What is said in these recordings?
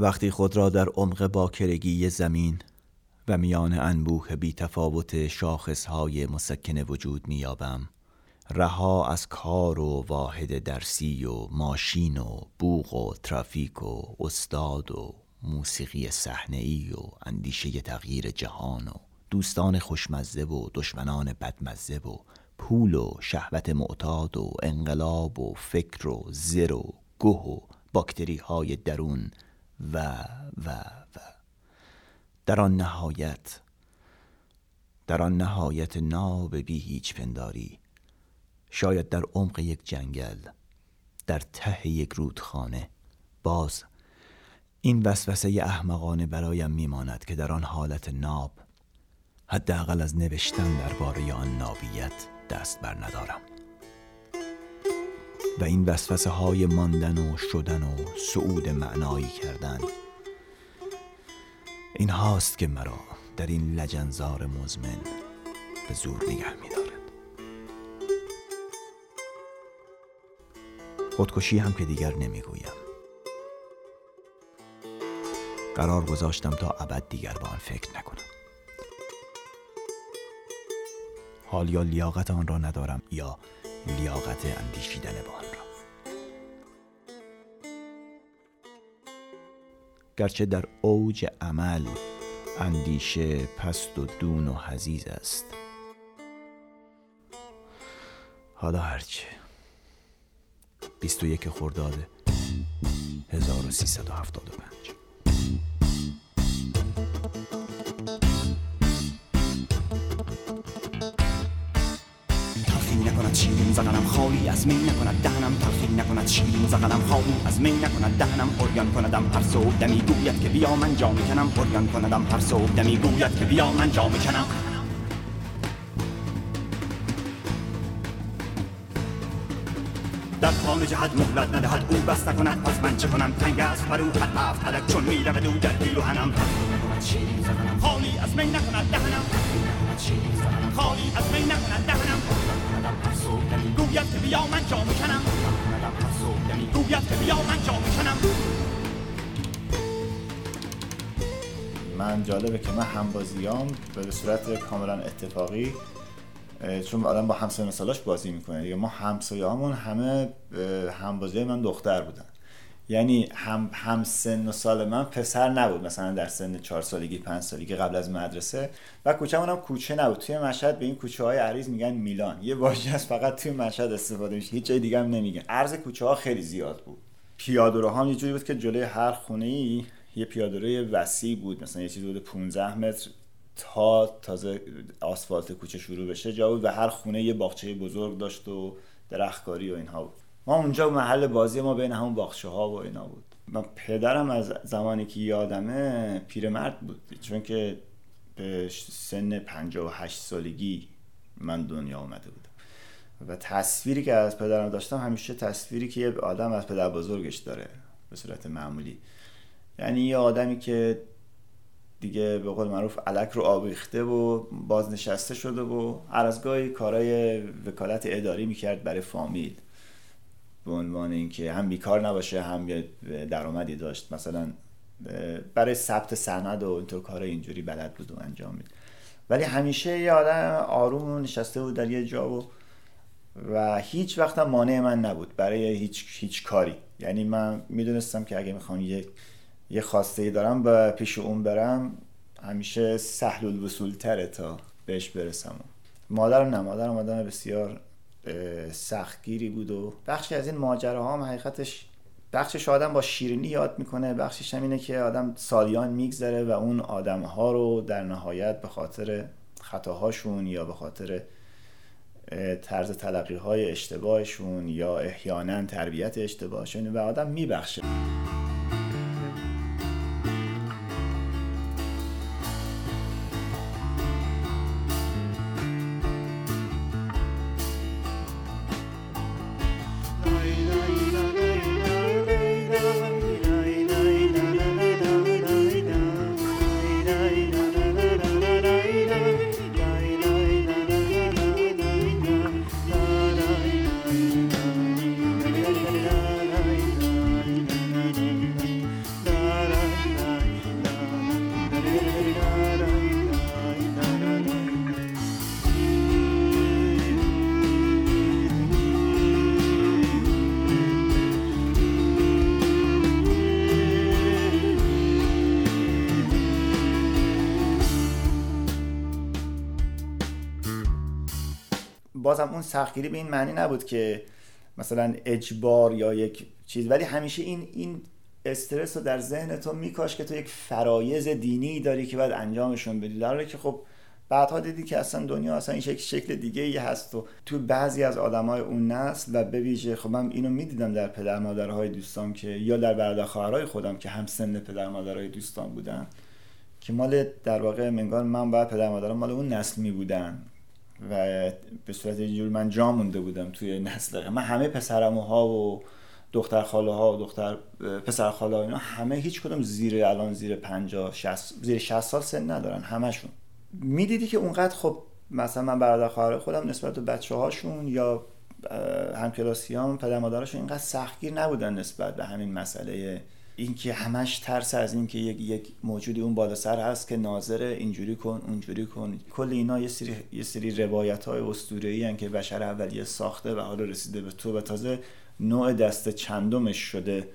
وقتی خود را در عمق باکرگی زمین و میان انبوه بی تفاوت شاخصهای مسکن وجود میابم، رها از کار و واحد درسی و ماشین و بوق و ترافیک و استاد و موسیقی صحنه‌ای و اندیشه تغییر جهان و دوستان خوشمزه و دشمنان بدمزه و پول و شهوت معتاد و انقلاب و فکر و زر و گه و باکتری‌های درون و در آن نهایت ناب بی هیچ پنداری، شاید در عمق یک جنگل، در ته یک رودخانه، باز این وسوسه احمقانه برایم میماند که در آن حالت ناب حداقل از نوشتن درباره آن نابیت دست بر ندارم. و این وسوسه های ماندن و شدن و صعود معنایی کردن، این هاست که مرا در این لجنزار مزمن به زور نگه می‌دارد. خودکشی هم که دیگر نمیگویم. قرار گذاشتم تا ابد دیگر به آن فکر نکنم. حال یا لیاقت آن را ندارم یا لیاقت اندیشیدن به آن را. گرچه در اوج عمل اندیشه پست و دون و حزیز است. حالا هرچه. 21 خرداد 1375. شیرین زغنم خالی از می نکند دهنم، تلخین نکند شیرین زغنم خالی از می نکند دهنم، اوریان کندم هر صبح دمی گوید که بیا من جام کنم، اوریان کندم هر صبح دمی گوید که بیا من جام کنم. در خانه جهت مهلت ندهد او بست نکند پس من چه کنم، تنگ است بر او خط هفت حلق چون میرود او در پیراهنم، تلخین نکند شیرین زغنم خالی از می نکند دهنم، تلخین نکند شیرین زغنم خالی از می نکند دهنم، گوید که بیا من جام کنم، گوید که بیا من جام کنم. من جالبه که من همبازیام به صورت کاملا اتفاقی، چون آدم با همسن و سالاش بازی میکنه دیگه، ما همسایه‌هامون همه همبازیای من دختر بودن، یعنی همسن و سال من پسر نبود، مثلا در سن 4 سالگی 5 سالگی قبل از مدرسه، و کوچه‌مون هم کوچه نبود. توی مشهد به این کوچه‌های عریض میگن میلان، یه واژه است فقط توی مشهد استفاده میشه، هیچ جای دیگه هم نمیگن. عرض کوچه‌ها خیلی زیاد بود. پیاده‌روها هم یه جوری بود که جلوی هر خونه‌ای یه پیاده‌روی وسیع بود، مثلا یه چیزی بود 15 متر تا تازه آسفالت کوچه شروع بشه جا بود، و هر خونه یه باغچه بزرگ داشت و درختکاری و اینها بود. ما اونجا محل بازی ما بین همون باغچه‌ها و اینا بود. من پدرم از زمانی که یادمه پیرمرد بود، چون که به سن 58 سالگی من دنیا اومده بودم، و تصویری که از پدرم داشتم همیشه تصویری که یه آدم از پدر بزرگش داره به صورت معمولی، یعنی یه آدمی که دیگه به قول معروف الک رو آویخته و بازنشسته شده و ارزگاهی کارهای وکالت اداری میکرد برای فامیل، به عنوان اینکه هم بیکار نباشه هم یه درآمدی داشت، مثلا برای ثبت سند و اینطور کارهای اینجوری بلد بود و انجام میده. ولی همیشه یه آدم آروم نشسته بود در یه جا و هیچ وقت مانع من نبود برای هیچ کاری، یعنی من میدونستم که اگه میخوام یه خواسته دارم و پیش اون برم، همیشه سهل الوصول تره تا بهش برسم. مادرم آدم بسیار سختگیری بود و بخشی از این ماجراها هم حقیقتش بخشش آدم با شیرینی یاد میکنه، بخشش هم اینه که آدم سالیان میگذره و اون آدمها رو در نهایت به خاطر خطاهاشون یا به خاطر طرز تلقیهای اشتباهشون یا احیانا تربیت اشتباهشون و آدم میبخشه. بازم اون سختگیری به این معنی نبود که مثلا اجبار یا یک چیز، ولی همیشه این استرس رو در ذهن تو میکاش که تو یک فرایض دینی داری که باید انجامشون بدی، در حالی که خب بعدها دیدی که اصلا دنیا اصلا این شکل دیگه ای هست و تو بعضی از آدمای اون نسل و به ویژه خب من اینو میدیدم در پدر مادرهای دوستام که یا در برادر خواهرای خودم که هم سن پدر مادرهای دوستام بودن که مال در واقع منگار من بعد پدر مادرم مال اون نسل می بودن و به صورت یه جور من جا مونده بودم توی نسل. من همه پسرعموها و دختر خاله ها و دختر پسر خاله ها اینا همه هیچ کدوم الان زیر 50 60 زیر 60 سال سن ندارن همشون. میدیدی که اونقدر خب مثلا من برادر خواهر خودم نسبت به بچه‌هاشون یا همکلاسیام پدر مادرشون اینقدر سختگیر نبودن نسبت به همین مسئله، اینکه همش ترس از اینکه یک موجودی اون بالا سر هست که ناظر اینجوری کن اونجوری کن. کل اینا یه سری روایت‌های اسطوره‌ای ان که بشر اولیه ساخته و حالا رسیده به تو و تازه نوع دست چندمش شده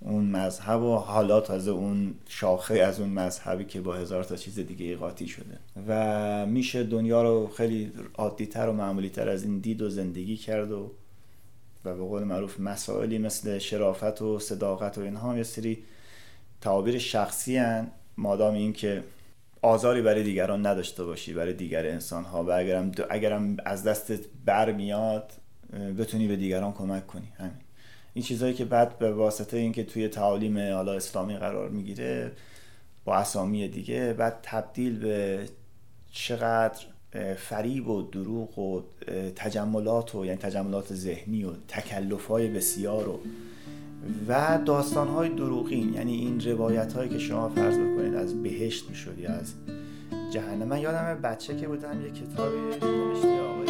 اون مذهب و حالا تازه اون شاخه از اون مذهبی که با هزار تا چیز دیگه قاطی شده و میشه دنیا رو خیلی عادی‌تر و معمولی‌تر از این دید و زندگی کرد و به قول معروف مسائلی مثل شرافت و صداقت و اینها هم یه سری تعابیر شخصی هن مادام این که آزاری برای دیگران نداشته باشی، برای دیگر انسان‌ها، و اگرم از دستت برمیاد بتونی به دیگران کمک کنی. همین این چیزایی که بعد به واسطه اینکه توی تعالیم حالا اسلامی قرار میگیره با اسامی دیگه بعد تبدیل به چقدر فریب و دروغ و تجملات و یعنی تجملات ذهنی و تکلف‌های بسیار و داستان‌های دروغین، یعنی این روایت‌هایی که شما فرض بکنید از بهشت می‌شد یا از جهنم. من یادم بچه که بودم یه کتابی نوشته آقای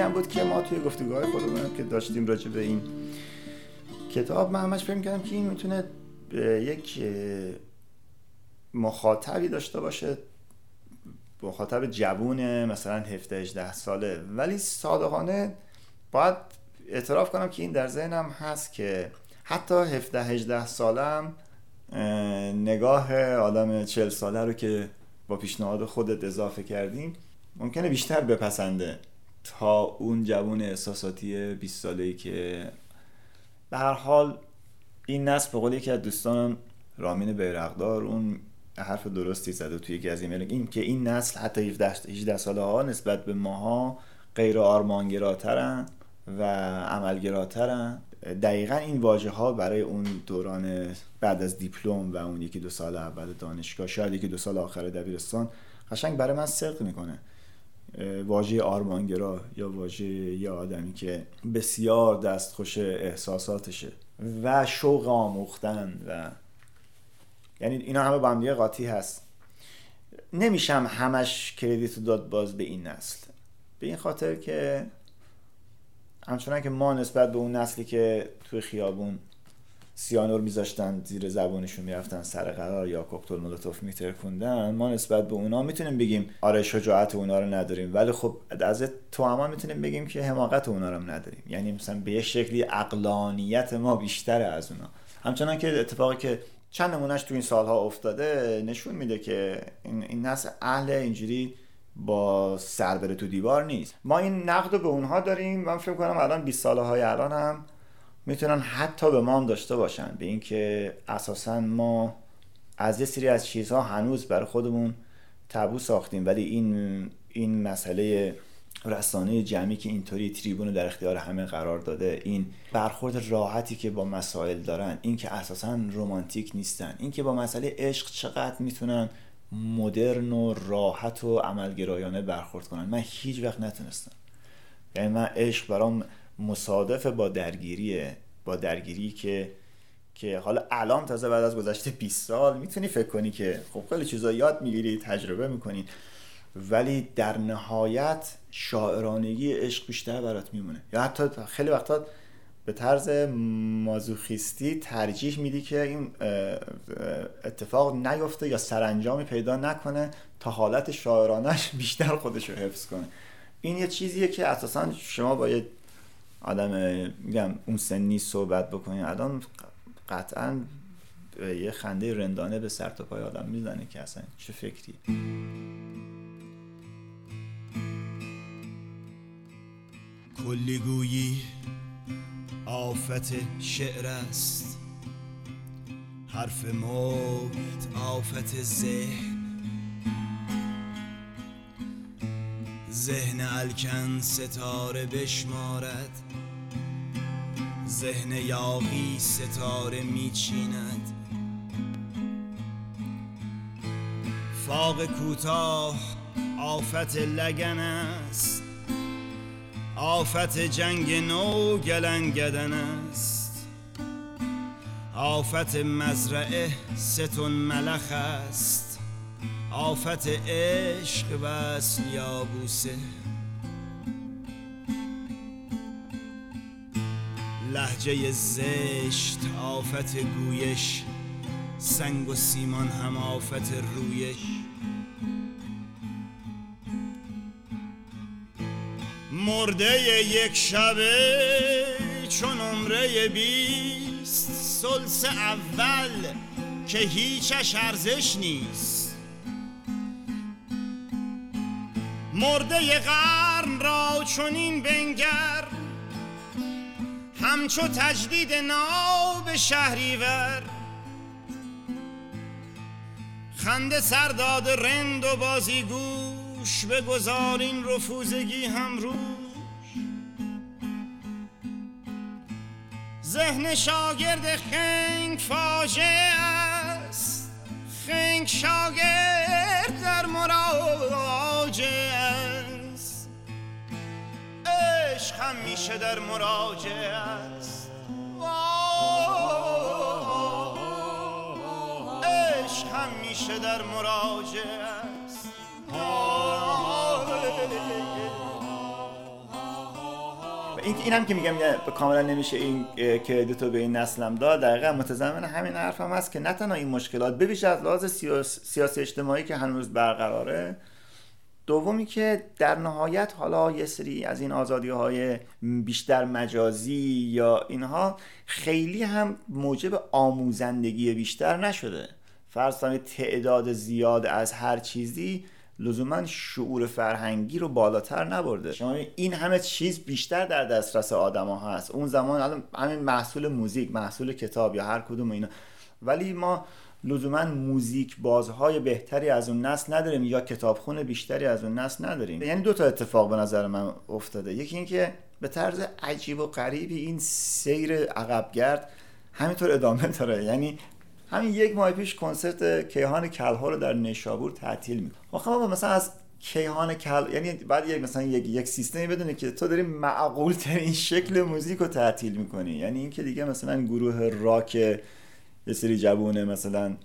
هم بود که ما توی گفتگوهای خودمون که داشتیم راجع به این کتاب من همش فکر می‌کردم که این میتونه یک مخاطبی داشته باشه، مخاطب جوونه مثلا 17-18 ساله، ولی صادقانه باید اعتراف کنم که این در ذهنم هست که حتی 17-18 سالم نگاه آدم 40 ساله رو که با پیشنهاد خودت اضافه کردیم ممکنه بیشتر بپسنده تا اون جوان احساساتی 20 ساله‌ای که به هر حال این نسل به قول یکی از دوستانم رامین بیرقدار اون حرف درستی زده توی یکی از ایمیل‌ها، این که این نسل حتی 18 ساله‌ها نسبت به ماها غیر آرمانگراترن و عملگراترن. دقیقاً این واژه‌ها برای اون دوران بعد از دیپلم و اون یکی دو سال اول دانشگاه، شاید یکی دو سال آخر دبیرستان، قشنگ برای من صدق می‌کنه. واژه آرمانگرا یا واژه یه آدمی که بسیار دستخوش احساساتشه و شوق آموختن و یعنی اینا همه با هم دیگه قاطی هست. نمیشم همش کردیتو داد باز به این نسل، به این خاطر که همچنان که ما نسبت به اون نسلی که توی خیابون سیانور میذاشتن زیر زبانشون میرفتن سر قرار یا کوکتل مولوتوف میترکوندن، ما نسبت به اونا میتونیم بگیم آره شجاعت اونا رو نداریم، ولی خب از توأمان میتونیم بگیم که حماقت اونا رو هم نداریم. یعنی مثلا به یه شکلی عقلانیت ما بیشتره از اونا، همچنان که اتفاقی که چند نمونهش تو این سالها افتاده نشون میده که این نسل اهل اینجوری با سر بره تو دیوار نیست. ما این نقد رو به اونها داریم. من فکر کنم الان 20 سالهای الان هم میتونن حتی به ما هم داشته باشن، به این که اساساً ما از یه سری از چیزها هنوز برای خودمون تابو ساختیم، ولی این مسئله رسانه جمعی که اینطوری تریبون در اختیار همه قرار داده، این برخورد راحتی که با مسائل دارن، این که اساساً رمانتیک نیستن، این که با مسئله عشق چقدر میتونن مدرن و راحت و عملگرایانه برخورد کنن، من هیچ وقت نتونستم. یعنی من عشق برام مصادف با درگیریه، با درگیری که حالا الان تازه بعد از گذشته 20 سال میتونی فکر کنی که خب خیلی چیزا یاد میگیری، تجربه میکنی، ولی در نهایت شاعرانگی عشق بیشتر برات میمونه. یا حتی خیلی وقتا به طرز مازوخیستی ترجیح میدی که این اتفاق نیفته یا سرانجامی پیدا نکنه تا حالت شاعرانش بیشتر خودش رو حفظ کنه. این یه چیزیه که اساساً شما با یه آدم میگم اون سنی صحبت بکنید، الان قطعاً یه خنده رندانه به سر تا پای آدم میزنه که اصلا چه فکریه. کلی گویی آفت شعر است، حرف مفت آفت ذهن الکن ستاره بشمارد، ذهن یاغی ستاره میچیند، فاق کوتاه آفت لگن است، آفت جنگ نو گلنگدن است، آفت مزرعه ستون ملخ است، آفت عشق وصل یابوسه، لهجه زشت آفت گویش، سنگ و سیمان هم آفت رویش، مرده یک شبه چون عمره 20، سلس اول که هیچش ارزش نیست، مرده قرن را چون این بنگر، همچو تجدید ناب به شهریور، خنده سرداد رند و بازیگوش، به گذارین رفوزگی هم رو ذهن شاگرد خنگ فاجعه است، خنگ شاگرد در مراجعه است، عشق همیشه در مراجعه است، عشق همیشه در مراجعه است. اینم که میگم کاملا نمیشه این کردیتو به این نسلم داد، دقیقاً متضمن همین حرفم هست که نه تنها این مشکلات ببیش از لحاظ سیاسی اجتماعی که هنوز برقراره، دومی که در نهایت حالا یه سری از این آزادی‌های بیشتر مجازی یا اینها خیلی هم موجب آموزندگی بیشتر نشده. فرض کنید تعداد زیاد از هر چیزی لزوماً شعور فرهنگی رو بالاتر نبرده. شما این همه چیز بیشتر در دسترس آدم‌ها هست. اون زمان همین محصول موزیک، محصول کتاب یا هر کدوم اینا، ولی ما لزوماً موزیک بازهای بهتری از اون نسل نداریم یا کتابخون بیشتری از اون نسل نداریم. یعنی دو تا اتفاق به نظر من افتاده. یکی این که به طرز عجیب و غریبی این سیر عقبگرد همینطور ادامه داره. یعنی همین یک ماه پیش کنسرت کیهان کلها رو در نیشابور تعطیل می‌کنه. آخه ما مثلا از کیهان کل، یعنی بعد یک سیستمی بدونه که تو داری معقول ترین شکل موزیک رو تعطیل می‌کنی. یعنی این که دیگه مثلا گروه راک یه سری جوونه مثلا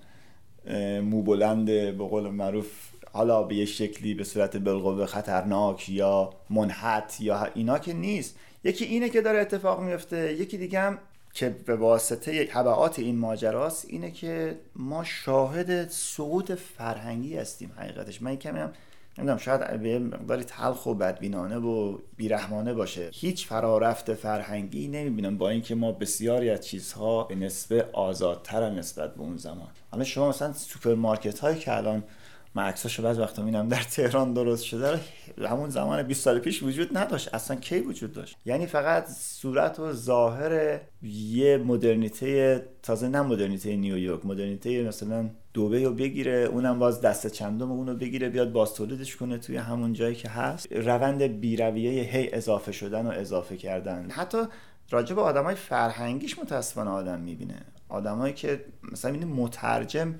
مو بلند به قول معروف، حالا به یه شکلی به صورت بالقوه خطرناک یا منحت یا اینا که نیست. یکی اینه که داره اتفاق میفته، یکی دیگه هم که به واسطه تبعات این ماجراست اینه که ما شاهد سقوط فرهنگی هستیم. حقیقتش من کمی هم نمیدونم، شاید به مقداری تلخ و بدبینانه و بیرحمانه باشه، هیچ فرارفت فرهنگی نمیبینم، با اینکه ما بسیاری از چیزها به نسبه آزادتر نسبت به اون زمان. حالا شما مثلا سوپرمارکت هایی که الان من عکساشو بعض وقتا میبینم در تهران درست شده، همون زمان 20 سال پیش وجود نداشت، اصلا کی وجود داشت؟ یعنی فقط صورت و ظاهر یه مدرنیته، تازه نه مدرنیته نیویورک، مدرنیته مثلا دوبه رو بگیره، اونم باز دست چندم اونو بگیره بیاد باز تولیدش کنه توی همون جایی که هست، روند بیرویه هی اضافه شدن و اضافه کردن. حتی راجع به آدمای فرهنگیش متأسفانه آدم میبینه، آدمایی که مثلا این مترجم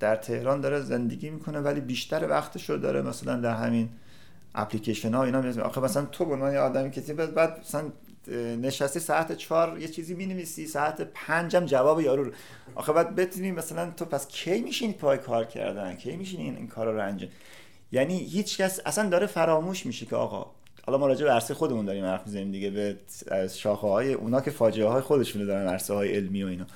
در تهران داره زندگی میکنه ولی بیشتر وقتش رو داره مثلا در همین اپلیکیشن ها اینا میذاره. آخه مثلا تو به من یه آدمی که بعد مثلا نشستی ساعت 4 یه چیزی می‌نویسی، ساعت 5 هم جواب یارو رو. آخه بعد بتونی مثلا تو پس کی میشین پای کار کردن، کی میشین این کارا رو انجام؟ یعنی هیچ کس اصلا داره فراموش میشه که آقا حالا ما راجع به عرصه خودمون داریم حرف میزنیم دیگه، به شاخه‌های اونا که فاجعه‌های خودشونو دارن، عرصه‌های علمی و اینا،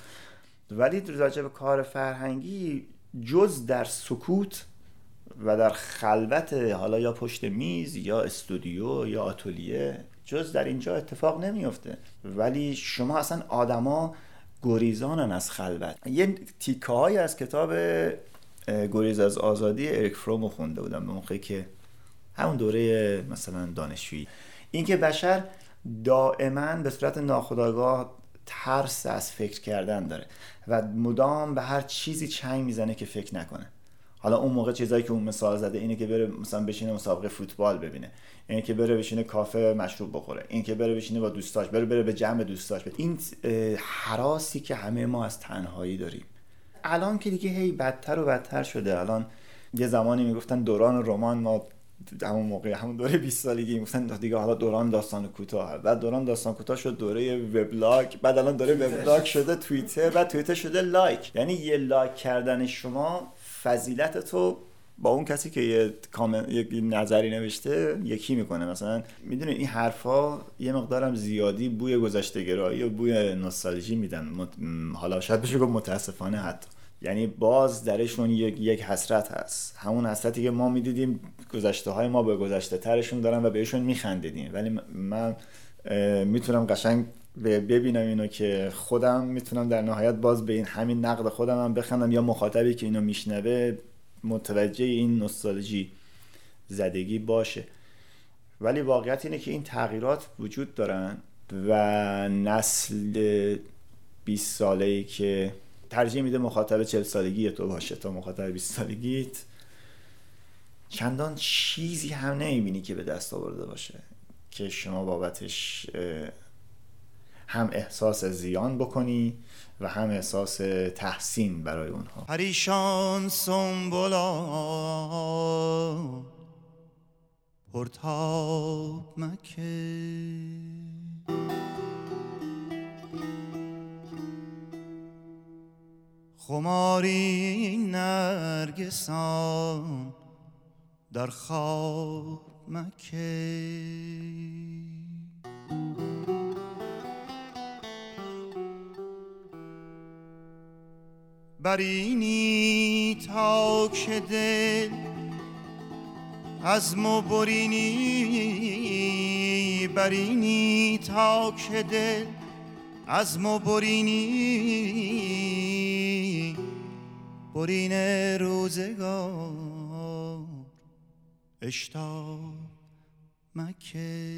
ولی راجع به کار فرهنگی جز در سکوت و در خلوت، حالا یا پشت میز یا استودیو یا آتلیه، جز در اینجا اتفاق نمیفته. ولی شما اصلا آدما گریزانن از خلوت. یه تیکه هایی از کتاب گریز از آزادی اریک فروم خونده بودم به موقعی که همون دوره مثلا دانشجویی، اینکه بشر دائما به صورت ناخودآگاه ترس از فکر کردن داره و مدام به هر چیزی چنگ میزنه که فکر نکنه. حالا اون موقع چیزایی که اون مثال زده اینه که بره مثلا بشینه مسابقه فوتبال ببینه، اینه که بره بشینه کافه مشروب بخوره، اینه که بره بشینه با دوستاش، بره به جمع دوستاش. این هراسی که همه ما از تنهایی داریم الان که دیگه هی بدتر و بدتر شده. الان یه زمانی میگفتن دوران رمان، ما همون موقع همون دوره 20 سالگی میگفتن دیگه حالا دوران داستان کوتاه، بعد دوران داستان کوتاه شد دوره وبلاگ، بعد الان دوره وبلاگ شده توییتر، بعد توییتر شده لایک. یعنی یه لایک کردن شما فضیلت تو با اون کسی که یه کامنت یه نظری نوشته یکی میکنه. مثلا میدونید این حرفا یه مقدارم زیادی بوی گذشته گرایی و بوی نوستالژی میدن، حالا شاید بشه گفت متاسفانه حتی. یعنی باز درشون یک حسرت هست، همون حسرتی که ما میدیدیم گذشته های ما به گذشته ترشون دارن و بهشون میخندیدیم. ولی من میتونم قشنگ ببینم اینو که خودم میتونم در نهایت باز به این همین نقد خودم هم بخندم، یا مخاطبی که اینو میشنوه متوجه این نوستالژی زدگی باشه. ولی واقعیت اینه که این تغییرات وجود دارن و نسل 20 ساله‌ای که ترجیح میده مخاطب 40 سالگی تو باشه تا مخاطب 20 سالگیت، چندان چیزی هم نمیبینی که به دست آورده باشه که شما بابتش هم احساس زیان بکنی و هم احساس تحسین برای اونها. پریشان سنبولا پرتاب مکه، خماری نرگسان در خواب مکه، برینی تا که دل از ما برینی، برینی تا که دل از ما برینی، برین روزگار اشتاب مکه.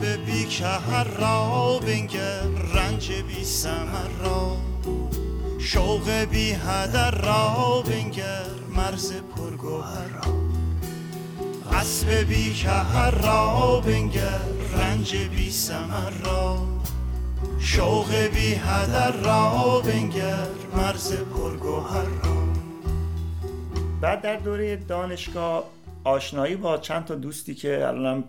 به بی کهر را بنگر، رنج بی ثمر را، شوق بی هدر را بنگر، مرز پرگوهر را. اسب بی کهر را بنگر، رنج بی ثمر را، شوق بی هدر را بنگر، مرز پرگوهر را. بعد در دوره دانشگاه آشنایی با چند تا دوستی که الانم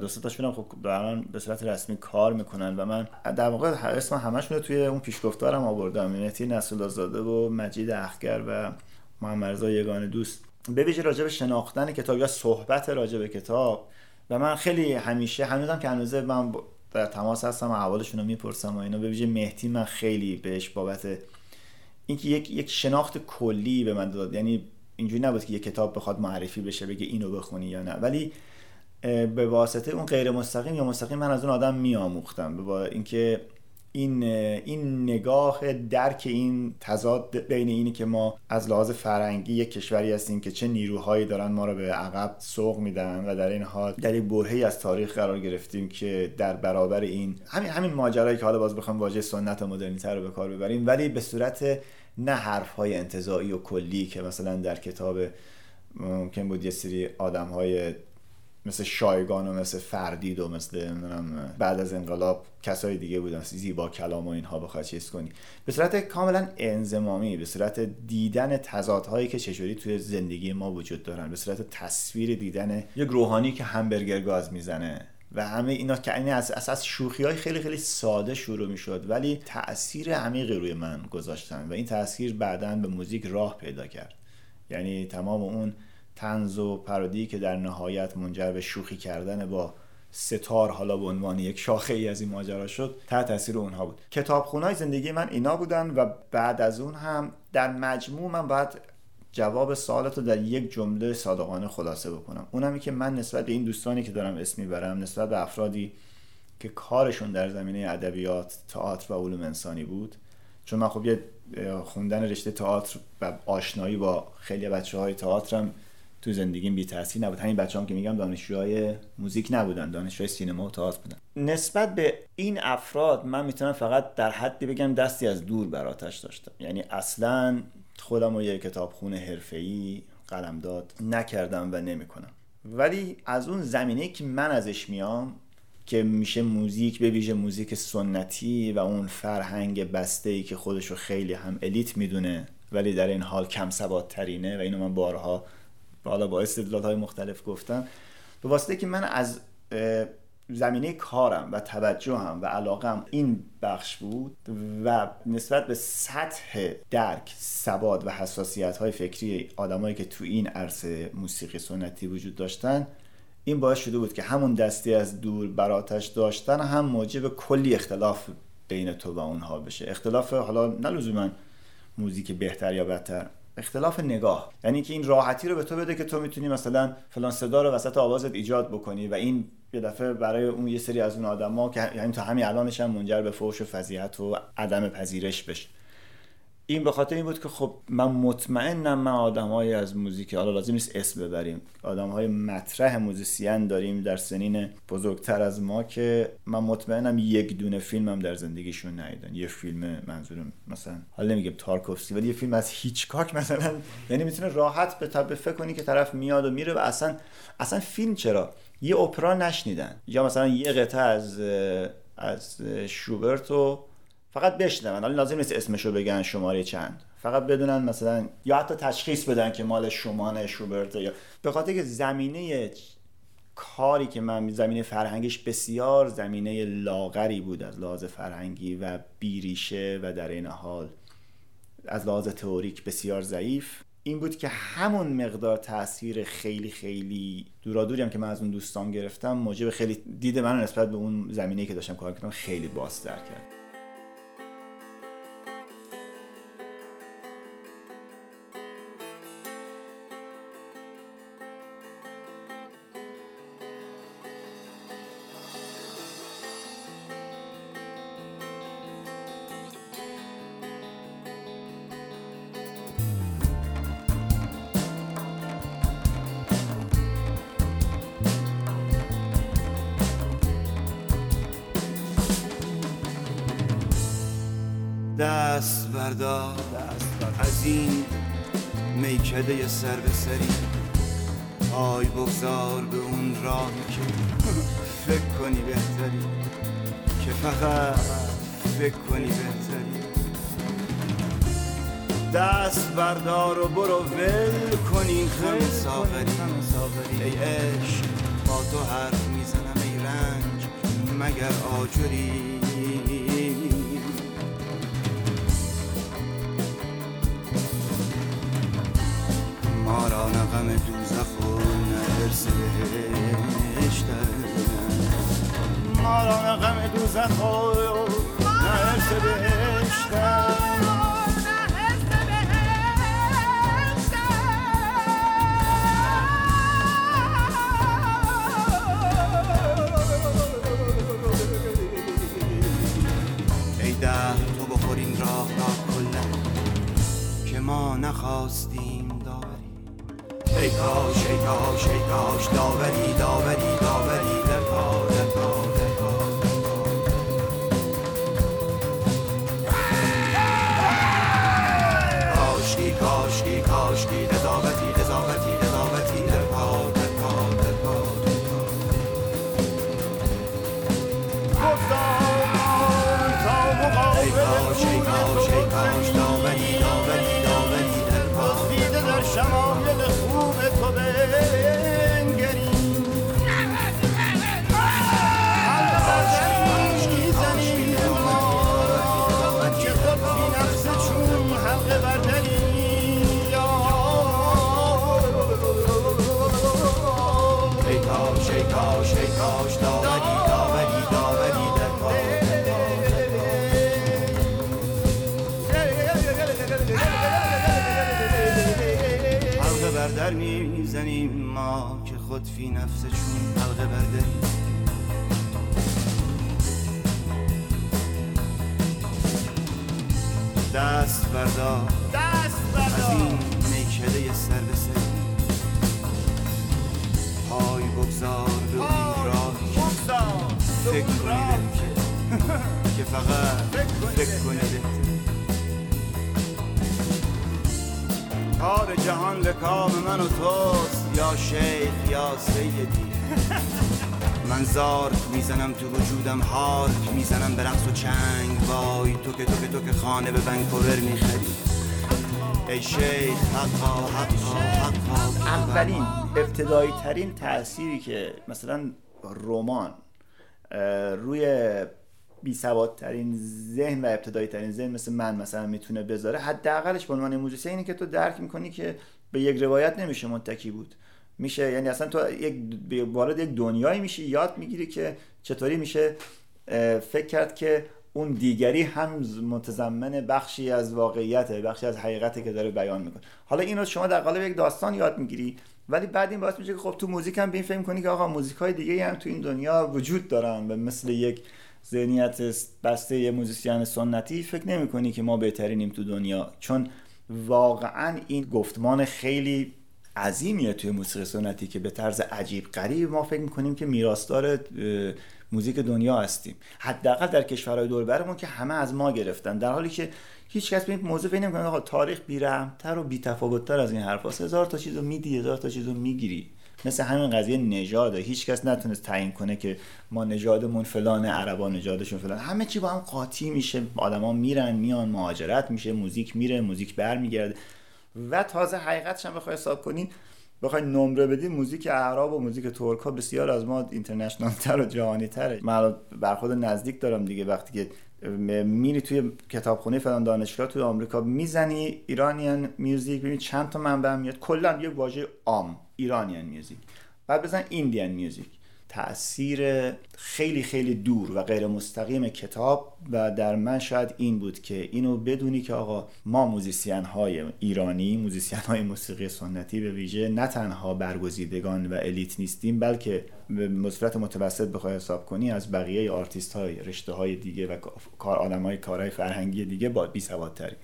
دو سه تاشون خب الان به صورت رسمی کار میکنن و من در واقع اسم همشون رو توی اون پیشگفتارم آوردم، مهدی نصرالله‌زاده و مجید اخگر و محمد رضا یگانه دوست، به ویژه راجع به شناختن کتاب یا صحبت راجع به کتاب. و من خیلی همیشه هنوزم که هنوزه من در تماس هستم و احوالشون رو میپرسم و اینا. به ویژه مهدی من خیلی بهش بابت اینکه یک شناخت کلی به من داد، یعنی اینجوری نبود که یک کتاب بخواد معرفی بشه بگه اینو بخونی یا نه، ولی به واسطه اون غیر مستقیم یا مستقیم من از اون آدم میآموختم با اینکه این نگاه درک این تضاد بین اینی که ما از لحاظ فرهنگی یک کشوری هستیم که چه نیروهایی دارن ما رو به عقب سوق میدن و در این حال در یک برهه‌ای از تاریخ قرار گرفتیم که در برابر این همین ماجرایی که حالا باز بخوام واژه سنت و مدرنیته رو به کار ببریم، ولی به صورت نه حرف‌های انتزاعی و کلی که مثلا در کتاب ممکن بود یه سری آدم‌های مثل شایگان و مثل فردید و مثل بعد از انقلاب کسای دیگه بودن، زیبا کلام و اینها بخواد چیز کنی، به صورت کاملا انضمامی، به صورت دیدن تضادهایی که چجوری توی زندگی ما وجود دارن، به صورت تصویر دیدن یک روحانی که همبرگر گاز میزنه و همه اینا که این از شوخی‌های خیلی خیلی ساده شروع می‌شد ولی تأثیر عمیقی روی من گذاشتن و این تأثیر بعداً به موزیک راه پیدا کرد. یعنی تمام اون طنز و پارودی که در نهایت منجر به شوخی کردن با ستار حالا به عنوان یک شاخه ای از این ماجرا شد، تحت تاثیر اونها بود. کتابخونه‌های زندگی من اینا بودن و بعد از اون هم در مجموع من باید جواب سوالتو در یک جمله صادقانه خلاصه بکنم. اونمی که من نسبت به این دوستانی که دارم اسم میبرم، نسبت به افرادی که کارشون در زمینه ادبیات، تئاتر و علوم انسانی بود، چون من خب یه خوندن رشته تئاتر و آشنایی با خیلی بچه‌های تئاترم تو زندگیم بی تاثیر نبود. همین بچه‌ام که میگم دانشجوهای موزیک نبودن، دانشجوهای سینما و تئاتر بودن. نسبت به این افراد من میتونم فقط در حدی بگم دستی از دور براتش داشتم، یعنی اصلاً خودم رو یه کتابخونه حرفه‌ای قلمداد نکردم و نمی‌کنم. ولی از اون زمینه که من ازش میام که میشه موزیک، به ویژه موزیک سنتی و اون فرهنگ بسته‌ای که خودشو خیلی هم الیت میدونه ولی در این حال کم سوادترینه و اینو من بارها حالا با استدلال‌های مختلف گفتم، به واسطه که من از زمینه کارم و توجهم و علاقم این بخش بود و نسبت به سطح درک، سواد و حساسیت‌های فکری آدمایی که تو این عرصه موسیقی سنتی وجود داشتن، این باعث شده بود که همون دستی از دور براتش داشتن هم موجب کلی اختلاف بین تو و اونها بشه. اختلاف حالا نه لزوماً موزیک بهتر یا بدتر، اختلاف نگاه، یعنی که این راحتی رو به تو بده که تو میتونی مثلا فلان صدا رو وسط آوازت ایجاد بکنی و این یه دفعه برای اون یه سری از اون آدما که یعنی تا همین الانش هم منجر به فحش و فضیحت و عدم پذیرش بشه. این به خاطر این بود که خب من مطمئنم من آدمایی از موزیک، حالا لازم نیست اسم ببریم، آدم‌های مطرح موزیسین داریم در سنین بزرگتر از ما که من مطمئنم یک دونه فیلمم در زندگیشون ندیدن. یه فیلم، منظورم مثلا حالا نمیگم تارکوفسکی، ولی یه فیلم از هیچکاک مثلا، یعنی میتونه راحت به فکر کنی که طرف میاد و میره و اصلا فیلم چرا یه اپرا نشنیدن یا مثلا یه قطعه از شوبرت رو فقط بشنون، حالا لازم نیست اسمشو بگن، شماره چند، فقط بدونن مثلا یا حتی تشخیص بدن که مال شمانه شوبرت. یا به خاطر که زمینه کاری که من، زمینه فرهنگش بسیار زمینه لاغری بود از لحاظ فرهنگی و بیریشه و در این حال از لحاظ تئوریک بسیار ضعیف، این بود که همون مقدار تأثیر خیلی خیلی دورادوری هم که من از اون دوستان گرفتم موجب خیلی دید من نسبت به اون زمینه‌ای که داشتم کار می‌کردم خیلی بازتر کرد. دست بردار از این میکده سر به سری، پای بگذار به اون راه که فکر کنی بهتری، که فقط فکر کنی بهتری. دست بردار و برو ول کنی خم ساغری. ای عشق با تو حرف میزنم ای رنج مگر آجری. ما را نه غم دوزخ و نه حرص بهشت دارد، ما را نه غم دوزخ و نه حرص بهشت دارد. ما نخواستیم داوری. ای کاش ای کاش ای کاش داوری داوری داوری در کار در کار در کار. کاش کی کاش کی کاش کی داوری داوری داوری در کار در کار در کار. ای کاش ای کاش ای کاش داوری داوری شمایل خوب تو بنگری. عاشقی زنی ما که خود بی نفس چون حلقه بردری. ای کاش ای کاش ای کاش داوری داوری داوری در کار. بردر میزنیم ما که خود فی نفس چون حلقه بردریم. دست بردار دست بردار از این میکده سر به سر، پای بگذار به اون راهی فکر کنید که فقط فکر کنید. کار جهان به کام من و توست، یا شیخ یا سیدی. من زارت میزنم تو وجودم، هارت میزنم به رقص و چنگ. وای تو که تو که تو که خانه به ونکوور میخری. ای شیخ حقا حقا حقا. اولین ابتدایی ترین تأثیری که مثلا رمان روی بی‌سوادترین ذهن و ابتدایی ترین ذهن مثل من مثلا میتونه بذاره، حداقلش به عنوان موزیسین اینه که تو درک میکنی که به یک روایت نمیشه متکی بود. میشه یعنی اصلا تو وارد یک دنیایی میشی، یاد میگیری که چطوری میشه فکر کرد که اون دیگری هم متضمن بخشی از واقعیته، بخشی از حقیقته که داره بیان میکنه. حالا این رو شما در قالب یک داستان یاد میگیری، ولی بعد این باعث میشه که خب تو موزیک هم به این فهم کنی که آقا موزیک‌های دیگه‌ای هم تو این دنیا وجود دارن. به مثل یک ذهنیت بسته یه موزیسین سنتی فکر نمی کنی که ما بهترینیم تو دنیا، چون واقعا این گفتمان خیلی عظیمیه توی موسیقی سنتی که به طرز عجیب غریب ما فکر می‌کنیم که میراث‌دار موزیک دنیا هستیم، حداقل در کشورهای دور برمون که همه از ما گرفتن، در حالی که هیچ کس به این موضوع فکر نمی‌کنه. آقا تاریخ بی‌رحم‌تر و بی‌تفاوت‌تر از این حرفاست. هزار تا چیزو میدی، هزار تا چیزو میگیری. مثل همین قضیه نژاده، هیچ کس نتونست تعیین کنه که ما نژادمون فلانه، عربا نژادشون فلان. همه چی با هم قاطی میشه، آدما میرن میان، مهاجرت میشه، موزیک میره، موزیک برمیگرده. و تازه حقیقتش هم بخوای حساب کنین، بخوای نمره بدین، موزیک اعراب و موزیک ترکا بسیار از ما اینترنشنال تر و جهانی تره. من برخورد نزدیک دارم دیگه، وقتی که میری توی کتابخونه فلان دانشگاه توی آمریکا میزنی ایرانیان میوزیک، ببین چند تا منبع میاد، کلا یه واژه عام ایرانیان میوزیک، بعد بزن ایندیان میوزیک. تأثیر خیلی خیلی دور و غیر مستقیم کتاب و در من شاید این بود که اینو بدونی که آقا ما موزیسین های ایرانی، موزیسین های موسیقی سنتی به ویژه، نه تنها برگزیدگان و الیت نیستیم، بلکه به مصرف متوسط بخوای حساب کنی از بقیه آرتیست های رشته های دیگه و آدم های کارهای فرهنگی دیگه با بیسوادتریم،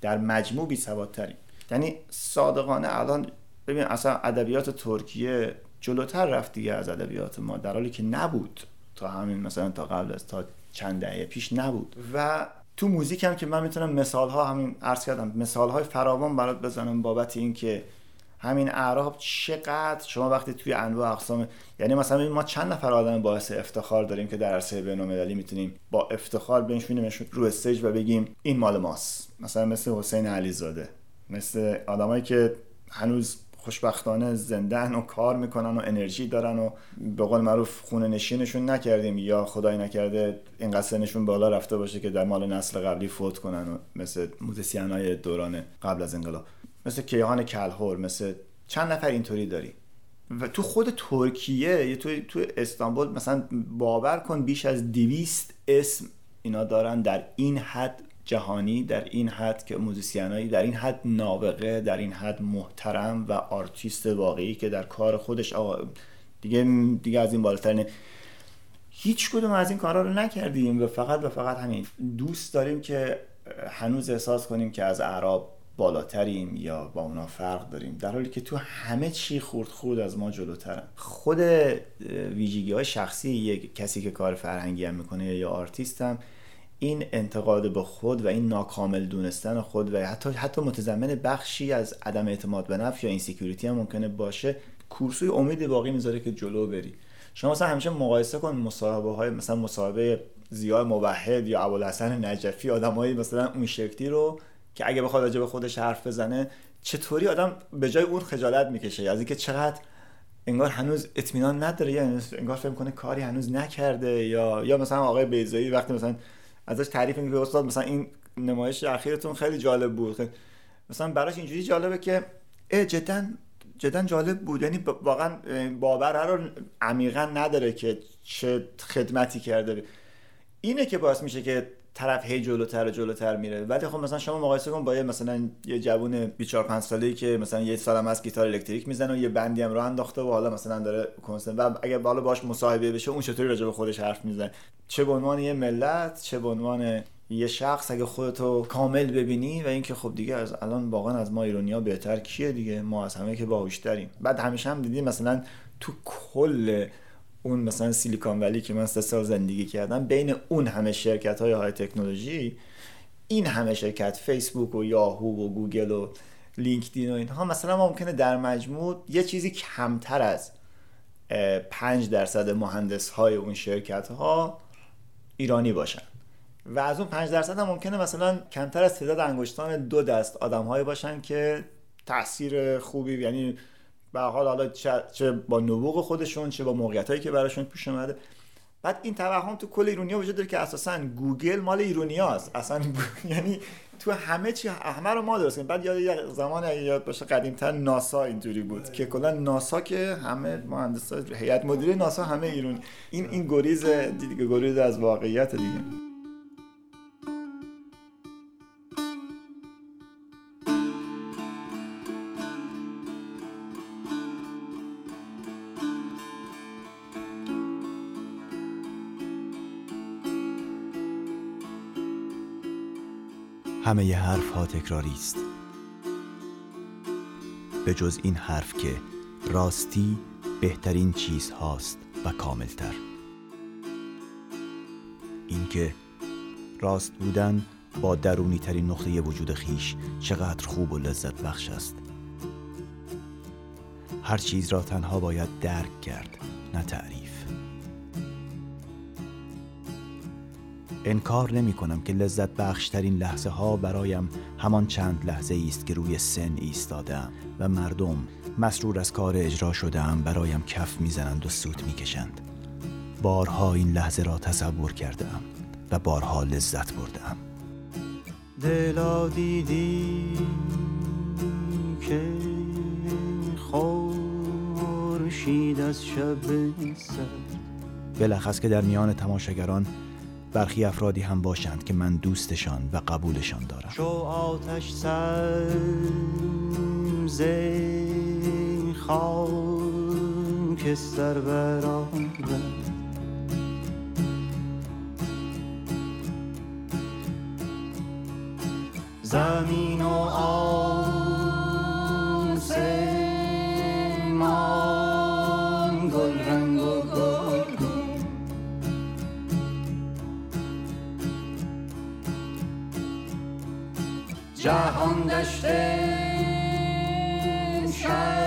در مجموع بیسوادتریم. یعنی صادقانه الان ببین اصلا ادبیات ترکیه جلوتر رفت دیگه از ادبیات ما، در حالی که نبود تا همین مثلا تا قبل از تا چند دهه پیش نبود. و تو موزیک هم که من میتونم مثال ها، همین عرض کردم، مثال های فراوان برات بزنم بابت این که همین اعراب چقدر شما وقتی توی انواع اقسام، یعنی مثلا ما چند نفر آدم باعث افتخار داریم که در عرصه بین‌المللی میتونیم با افتخار بنشینیمش رو استیج و بگیم این مال ماست، مثلا مثل حسین علیزاده، مثل آدمایی که هنوز خوشبختانه زندهن و کار میکنن و انرژی دارن و به قول معروف خونه نشینشون نکردیم یا خدای نکرده اینقدر سنشون بالا رفته باشه که در مال نسل قبلی فوت کنن، و مثل موزیسین‌های دوران قبل از انقلاب، مثل کیهان کلهور، مثل چند نفر اینطوری داری. و تو خود ترکیه یا تو استانبول مثلا باور کن بیش از 200 اسم اینا دارن، در این حد جهانی، در این حد که موزیسینایی، در این حد نابغه، در این حد محترم و آرتیست واقعی که در کار خودش دیگه از این بالاتر هیچ کدوم از این کارا رو نکردیم و فقط همین دوست داریم که هنوز احساس کنیم که از اعراب بالاتریم یا با اونا فرق داریم، در حالی که تو همه چی خورد از ما جلوترن. خود ویژگی‌های شخصی یک کسی که کار فرهنگی هم میکنه یا آرتیست هم، این انتقاد به خود و این ناکامل دونستن خود و حتی متضمن بخشی از عدم اعتماد به نفس یا اینسیکیوریتی هم ممکنه باشه، کورسوی امید باقی میذاره که جلو بری. شما مثلا همیشه مقایسه کن مصاحبه‌های مثلا مصاحبه ضیا موحد یا ابوالحسن نجفی، آدمایی مثلا اون شکلی رو که اگه بخواد راجع به خودش حرف بزنه چطوری آدم به جای اون خجالت میکشه، از اینکه چقدر انگار هنوز اطمینان نداره، یعنی انگار فکر میکنه کاری هنوز نکرده. یا مثلا آقای بیضایی وقتی مثلا ازش تعریف میکنه استاد مثلا این نمایش اخیرتون خیلی جالب بود، مثلا براش اینجوری جالبه که جدا جالب بود، یعنی واقعا باور رو عمیقا نداره که چه خدمتی کرده. اینه که باعث میشه که طرف هی جلوتر میره. ولی خب مثلا شما مقایسه کن با مثلا یه جوون 4-5 ساله‌ای که مثلا یه سالم از گیتار الکتریک میزنه و یه بندی هم راه انداخته و حالا مثلا داره کنسرت، و اگه بالا باش مصاحبه بشه اون چطوری راجع به خودش حرف میزنه، چه به عنوان یه ملت، چه به عنوان یه شخص، اگه خودتو کامل ببینی. و اینکه خب دیگه از الان واقعا از ما ایرانی‌ها بهتر کیه دیگه، ما از همه که باهوش‌تریم. بعد همیشه هم دیدیم مثلا تو کل اون مثلا سیلیکون ولی که من 3 سال زندگی کردم، بین اون همه شرکت‌های های تکنولوژی، این همه شرکت، فیسبوک و یاهو و گوگل و لینکدین و اینها، مثلا ممکنه در مجموع یه چیزی کمتر از 5% مهندس‌های اون شرکت‌ها ایرانی باشن، و از اون 5% هم ممکنه مثلا کمتر از تعداد انگشتان 2 دست آدم‌های باشن که تأثیر خوبی، یعنی به حال حالا چه با نبوغ خودشون، چه با موقعیتایی که براشون پیش اومده. بعد این توهم تو کل ایرانی‌ها وجود داره که اساساً گوگل مال ایرانیاست، اصلا یعنی تو همه چی همه رو ما درست کنیم. بعد یه زمان اگه یاد باشه قدیم‌تر ناسا اینجوری بود که کلا ناسا که همه مهندسا، هیئت مدیره ناسا همه ایرانی. این گریز از واقعیت دیگه. همه ی حرف ها تکراری است، به جز این حرف که راستی بهترین چیز هاست و کاملتر. این که راست بودن با درونی ترین نقطه وجود خیش چقدر خوب و لذت بخش است. هر چیز را تنها باید درک کرد، نه تعریف. انکار نمی کنم که لذت بخشترین لحظه ها برایم همان چند لحظه است که روی سن ایستادم و مردم مسرور از کار اجرا شده‌ام برایم کف میزنند و سوت میکشند. بارها این لحظه را تصور کردم و بارها لذت بردم. دلا دیدی که خورشید از شب سر، بلخص که در میان تماشاگران برخی افرادی هم باشند که من دوستشان و قبولشان دارم. شو آتش سبز خاک سر برآورد، زمین و آسمان گل رنگ و گل. جهان داشته شد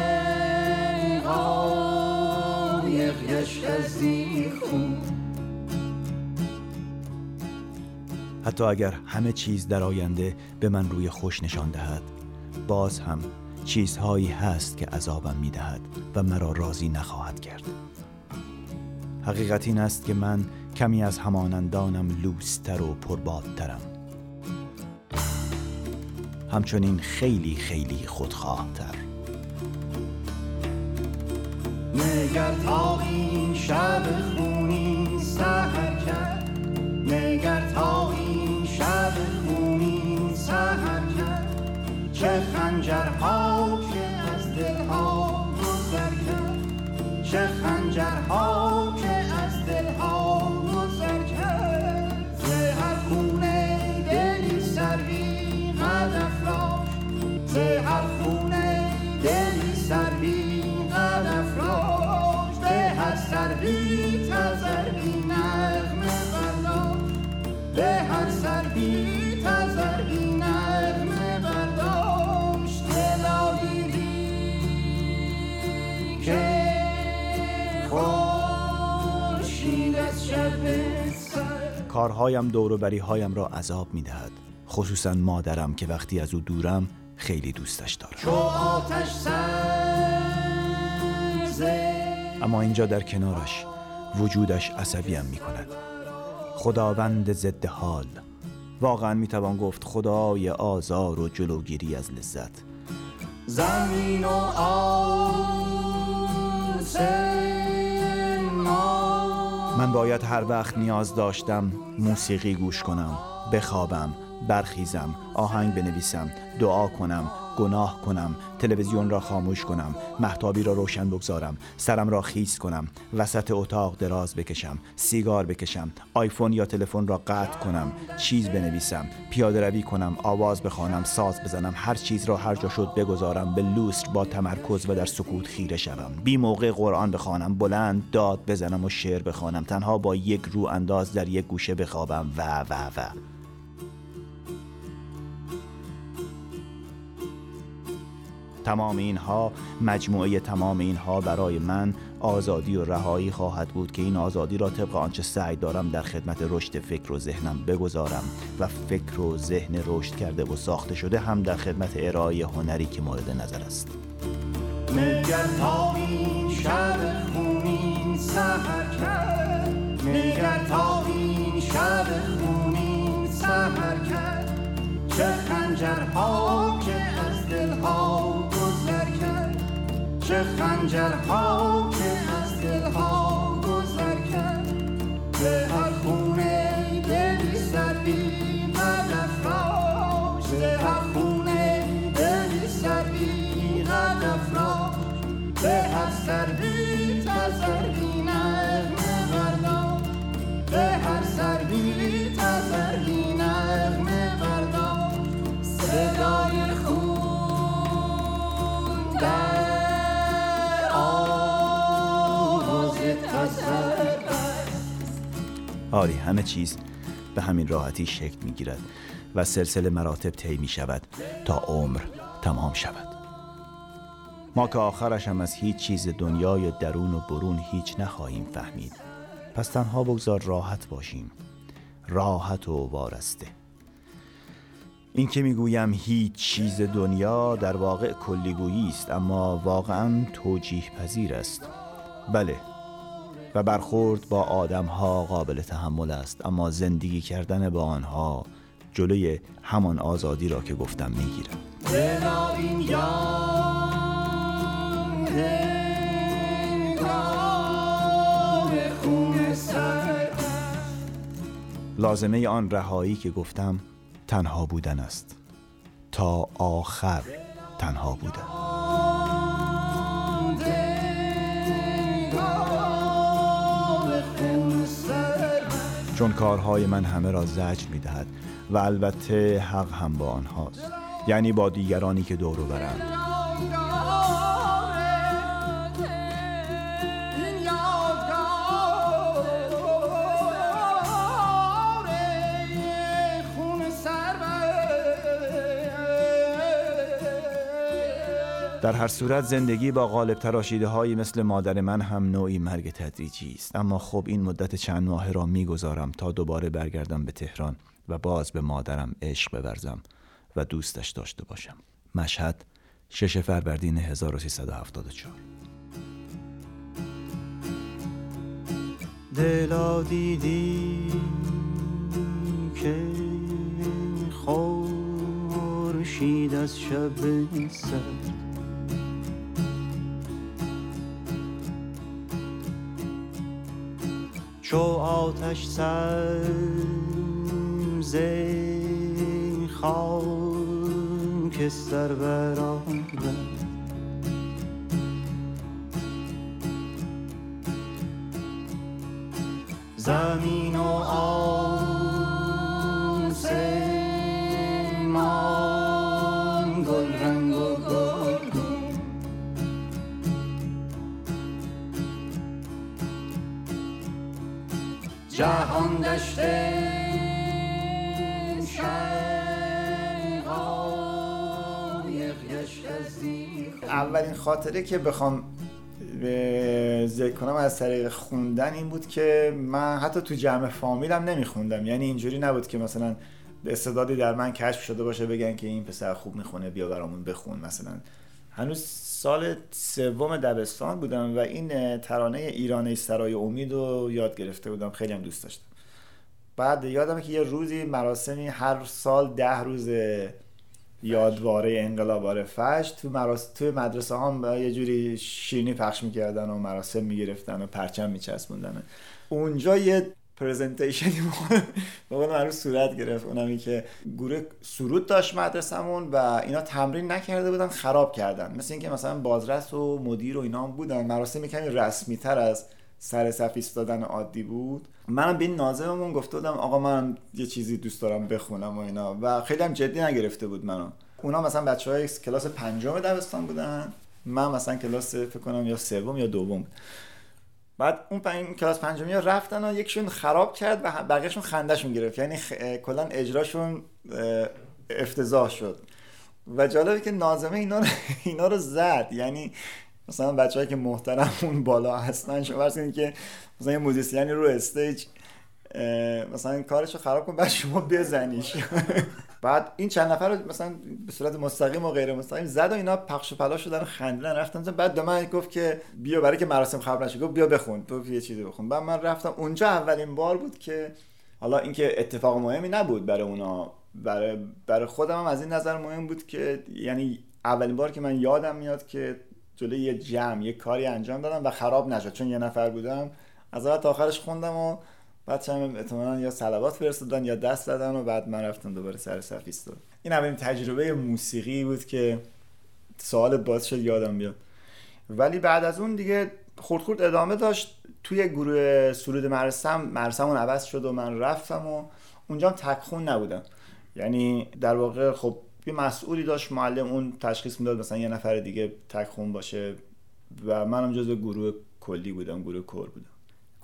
گشت از این خون. حتی اگر همه چیز در آینده به من روی خوش نشان دهد، باز هم چیزهایی هست که عذابم می‌دهد و مرا راضی نخواهد کرد. حقیقت این است که من کمی از همانندانم لوستر و پربادترم. همچنین خیلی خیلی خودخواه‌تر. نگر تا این شب خونین سحر کرد، نگر تا این شب خونین سحر کرد، چه خنجرها که از دلها گذر کرد، چه خنجرها که از دلها گذر کرد. ز هر خونه دلی سروی قدف راش، ز هر خونه دلی سروی قدف راش، به هر سروی تزرگی نغم قرداش، به هر سروی تزرگی نغم قرداش. دلالیری که کارهایم دوروبریهایم را عذاب می‌دهد، خصوصاً مادرم که وقتی از او دورم خیلی دوستش دارم. اما اینجا در کنارش وجودش عصبیم می‌کند. خداوند ضد حال، واقعاً می‌توان گفت خدای آزار و جلوگیری از لذت. زمین و من باید هر وقت نیاز داشتم موسیقی گوش کنم، بخوابم، برخیزم، آهنگ بنویسم، دعا کنم، گناه کنم، تلویزیون را خاموش کنم، مهتابی را روشن بگذارم، سرم را خیس کنم، وسط اتاق دراز بکشم، سیگار بکشم، آیفون یا تلفن را قطع کنم، چیز بنویسم، پیاده روی کنم، آواز بخوانم، ساز بزنم، هر چیز را هر جا شد بگذارم، به لوستر با تمرکز و در سکوت خیره شوم، بی موقع قرآن بخوانم، بلند داد بزنم و شعر بخوانم، تنها با یک رو انداز در یک گوشه بخوابم و. مجموعه تمام اینها برای من آزادی و رهایی خواهد بود که این آزادی را طبق آنچه سعی دارم در خدمت رشد فکر و ذهنم بگذارم و فکر و ذهن رشد کرده و ساخته شده هم در خدمت ارائه هنری که مورد نظر است. نگر تا این شب خونین سحر کرد، نگر تا این شب خونین سحر کرد، چه خنجرها که از دلها گذر کرد، چه خنجرها که از دلها گذر کرد. به هر خونه دلی سری قدف راش، به هر خونه دلی سری قدف راش، به هر سری تزرگی نغم قرداش، به هر سری تزرگی نغم قرداش. صدای خون در آواز تصور است. آری، همه چیز به همین راحتی شکل می گیرد و سلسله مراتب طی می شود تا عمر تمام شود. ما که آخرش هم از هیچ چیز دنیای درون و برون هیچ نخواهیم فهمید، پس تنها بگذار راحت باشیم، راحت و وارسته. این که میگویم هیچ چیز دنیا در واقع کلیگویی است، اما واقعاً توجیه پذیر است. بله، و برخورد با آدم‌ها قابل تحمل است، اما زندگی کردن با آنها جلوی همان آزادی را که گفتم میگیرد. لازمه آن رهایی که گفتم تنها بودن است، تا آخر تنها بودن. چون کارهای من همه را زجر می دهد و البته حق هم با آنهاست، یعنی با دیگرانی که دور و برند. در هر صورت زندگی با غالب تراشیده هایی مثل مادر من هم نوعی مرگ تدریجی است. اما خب این مدت چند ماه را میگذارم تا دوباره برگردم به تهران و باز به مادرم عشق بورزم و دوستش داشته باشم. مشهد 6 فروردین 1374. دلا دیدی که خورشید از شب سر چو آتش سبز خاک سر برآورد زمین و آسمان گل رنگ و گلگون جهان دشت شیقایق گشت از دیگر. اولین خاطره که بخوام ذکر کنم از طریق خوندن این بود که من حتی تو جمع فامیلم نمیخوندم. یعنی اینجوری نبود که مثلا استعدادی در من کشف شده باشه بگن که این پسر خوب میخونه بیا برامون بخون. مثلا هنوز سال 3 دبستان بودم و این ترانه ایرانه سرای امید رو یاد گرفته بودم، خیلی هم دوست داشتم. بعد یادمه که یه روزی مراسمی هر سال 10 روز یادواره انقلاب آرفش تو مدرسه هم یه جوری شیرینی پخش میکردن و مراسم میگرفتن و پرچم میچسبوندن. اونجا یه پرزنتیشنی بقول معروف صورت گرفت، اونم که گروه سرود داشت مدرسمون و اینا تمرین نکرده بودن، خراب کردن. مثل اینکه مثلا بازرس و مدیر و اینا هم بودن. مراسم کمی رسمی تر از سر صف ایستادن عادی بود. منم به ناظممون گفته بودم آقا من یه چیزی دوست دارم بخونم و اینا، و خیلی هم جدی نگرفته بود منو. اونا مثلا بچهای کلاس 5 دبستان بودن، من مثلا کلاس فکر کنم یا 3 یا 2 بود. بعد اون کلاس 5 رفتن و یکشون خراب کرد و بقیه‌شون خنده‌شون گرفت. یعنی کلا اجراشون افتضاح شد و جالبه که ناظمه اینا رو زد. یعنی مثلا بچه‌ای که محترم اون بالا هستن شما برسین که مثلا یه موزیسیانی رو استیج مثلا کارشو خراب کن بعد شما بزنیش. بعد این چند نفر رو مثلا به صورت مستقیم و غیر مستقیم زد و اینا پخش و پلا شدن و خندیدن رفتن. بعد به من گفت که بیا برای که مراسم خراب نشه، گفت بیا بخون تو یه چیزی بخون. بعد من رفتم اونجا. اولین بار بود که حالا اینکه اتفاق مهمی نبود برای اونا، برای خودم هم از این نظر مهم بود که یعنی اولین بار که من یادم میاد که جلوی یه جمع یه کاری انجام دادم و خراب نشد چون یه نفر بودم. از اول تا آخرش خوندم و بچه هم احتمالاً یا صلوات فرستادن یا دست دادن و بعد من رفتم دوباره سر صف ایستادم. این اولین تجربه موسیقی بود که سوال باز شد یادم بیاد. ولی بعد از اون دیگه خورد ادامه داشت. توی گروه سرود مرسمون عوض شد و من رفتم و اونجا هم تکخون نبودم. یعنی در واقع خب یه مسئولی داشت، معلم اون تشخیص میداد مثلا یه نفر دیگه تکخون باشه و منم جزو گروه کلی بودم، گروه کور بودم،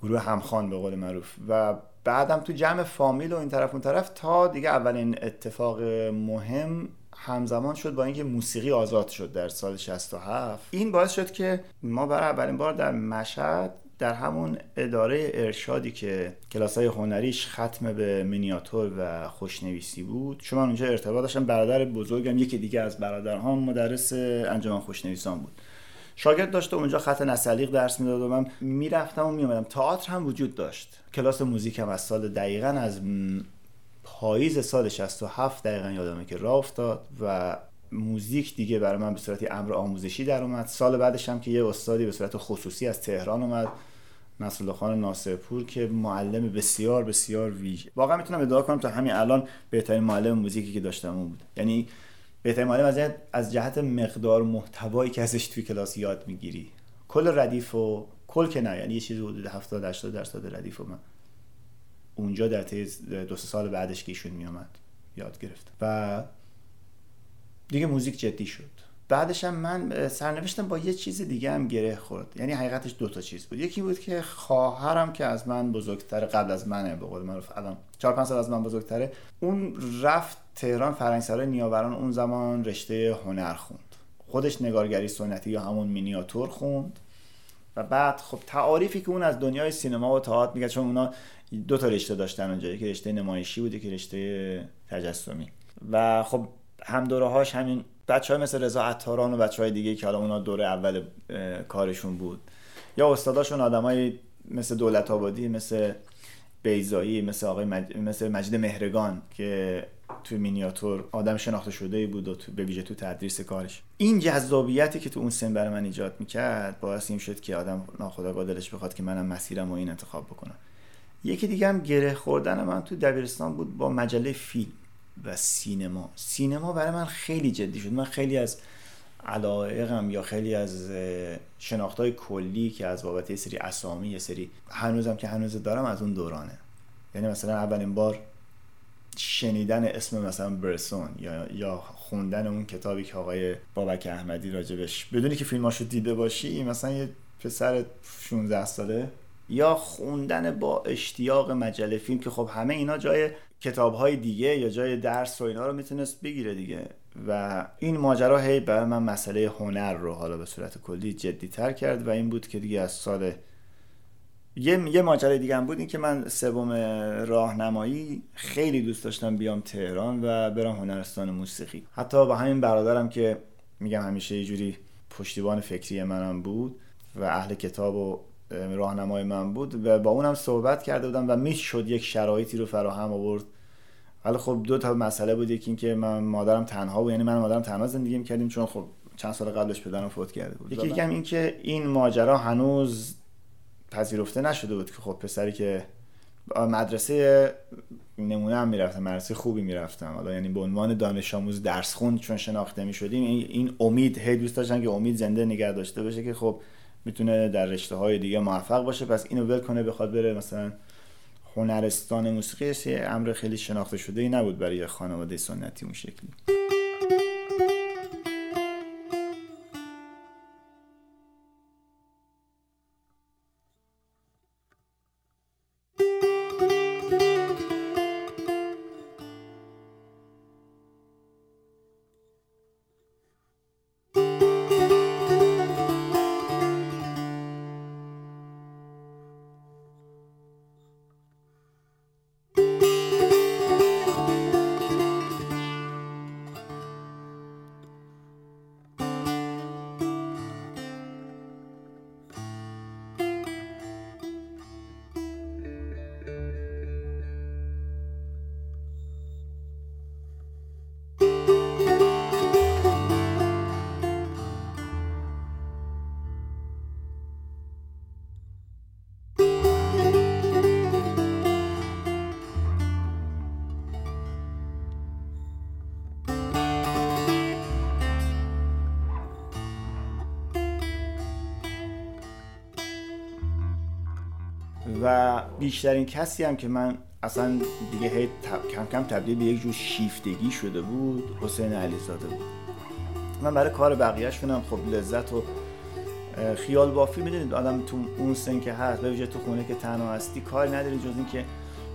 گروه همخوان به قول معروف. و بعدم تو جمع فامیل و این طرف اون طرف تا دیگه اولین اتفاق مهم همزمان شد با اینکه موسیقی آزاد شد در سال 67. این باعث شد که ما برای اولین بار در مشهد در همون اداره ارشادی که کلاسای هنریش ختم به مینیاتور و خوشنویسی بود، چون من اونجا ارتباط داشتم، برادر بزرگم یکی دیگه از برادرهام مدرس انجمن خوشنویسان بود، شاگرد داشت و اونجا خط نسلیق درس میداد و من میرفتم و میومدم. تئاتر هم وجود داشت، کلاس موزیک هم از سال دقیقاً از پاییز سال 67 دقیقاً یادمه که راه افتاد و موزیک دیگه برای من به صورت امر آموزشی در اومد. سال بعدش هم که یه استادی به صورت خصوصی از تهران اومد، نصرالله خان ناصرپور، که معلم بسیار بسیار ویژه، واقعا میتونم ادعا کنم تا همین الان بهترین معلم موزیکی که داشتم اون بود. یعنی بهترین معلم از جهت مقدار محتوایی که ازش توی کلاس یاد میگیری، کل ردیف و کل که نه، یعنی یه چیزی حدود 70-80% ردیف من اونجا در طی 2 سال بعدش که ایشون میومد یاد گرفتم و دیگه موزیک جدی شد. بعدش هم من سرنوشتم با یه چیز دیگه هم گره خورد. یعنی حقیقتش 2 چیز بود. یکی بود که خواهرم که از من بزرگتره، قبل از منه به قول معروف، الان 4-5 سال از من بزرگتره، اون رفت تهران فرهنگسرای نیاوران، اون زمان رشته هنر خوند. خودش نگارگری سنتی یا همون مینیاتور خوند و بعد خب تعاریفی که اون از دنیای سینما و تئاتر میگه، چون اونا دو تا رشته داشتن اونجایی که رشته نمایشی بوده که رشته تجسمی، و خب هم دوره‌هاش همین بچه‌ها مثل رضا عطاران و بچه‌های دیگه که حالا اونا دوره اول کارشون بود، یا استاداشون آدمای مثل دولت‌آبادی، مثل بیضایی، مثل آقای مثل مجید مهرگان که توی مینیاتور آدم شناخته شده‌ای بود و به ویژه تو تدریس کارش. این جذابیتی که تو اون سن برای من ایجاد می‌کرد باعث این شد که آدم ناخودآگاه دلش بخواد که منم مسیرم رو این انتخاب بکنم. یکی دیگه هم گره خوردن من تو دبیرستان بود با مجله فیلم و سینما. سینما برای من خیلی جدی شد. من خیلی از علایقم یا خیلی از شناخت‌های کلی که از بابت یه سری اسامی، یه سری هنوزم که هنوز دارم، از اون دورانه. یعنی مثلا اولین بار شنیدن اسم مثلا برسون یا خوندن اون کتابی که آقای بابک احمدی راجبش بدونی که فیلماشو دیده باشی، مثلا یه پسر 16 ساله، یا خوندن با اشتیاق مجله فیلم که خب همه اینا جای کتاب‌های دیگه یا جای درس و اینا رو میتونست بگیره دیگه. و این ماجرا هی برای من مسئله هنر رو حالا به صورت کلی جدی‌تر کرد. و این بود که دیگه از سال یه ماجرای دیگه هم بود، این که من سوم راهنمایی خیلی دوست داشتم بیام تهران و برم هنرستان موسیقی. حتی با همین برادرم که میگم همیشه یه جوری پشتیبان فکری منم بود و اهل کتاب و راهنمای من بود و با اونم صحبت کرده بودم و میشد یک شرایطی رو فراهم آورد. ولی خب دو تا مسئله بود، یکی این که من مادرم تنها بود، یعنی من مادرم تنها زندگی می‌کردیم چون خب چند سال قبلش پدرم فوت کرده بود. یکی هم این که این ماجرا هنوز پذیرفته نشده بود که خب پسری که مدرسه نمونه هم میرفتم، مدرسه خوبی میرفتم، حالا یعنی به عنوان دانش آموز درس خوند چون شناخته میشدیم، این امید هی دوست داشتن که امید زنده نگه داشته بشه که خب میتونه در رشته های دیگه موفق باشه، پس اینو ول کنه بخواد بره مثلا هنرستان موسیقی. یه امر خیلی شناخته شده ای نبود برای خانواده سنتی اون شکلی. و بیشترین کسی هم که من اصلا دیگه هی کم کم تبدیل به یک جور شیفتگی شده بود، حسین علیزاده بود. من برای کار بقیه‌شونم خب لذت و خیال بافی، میدونید آدم تو اون سن که هست، به ویژه تو خونه که تنها هستی، کاری نداری جز این که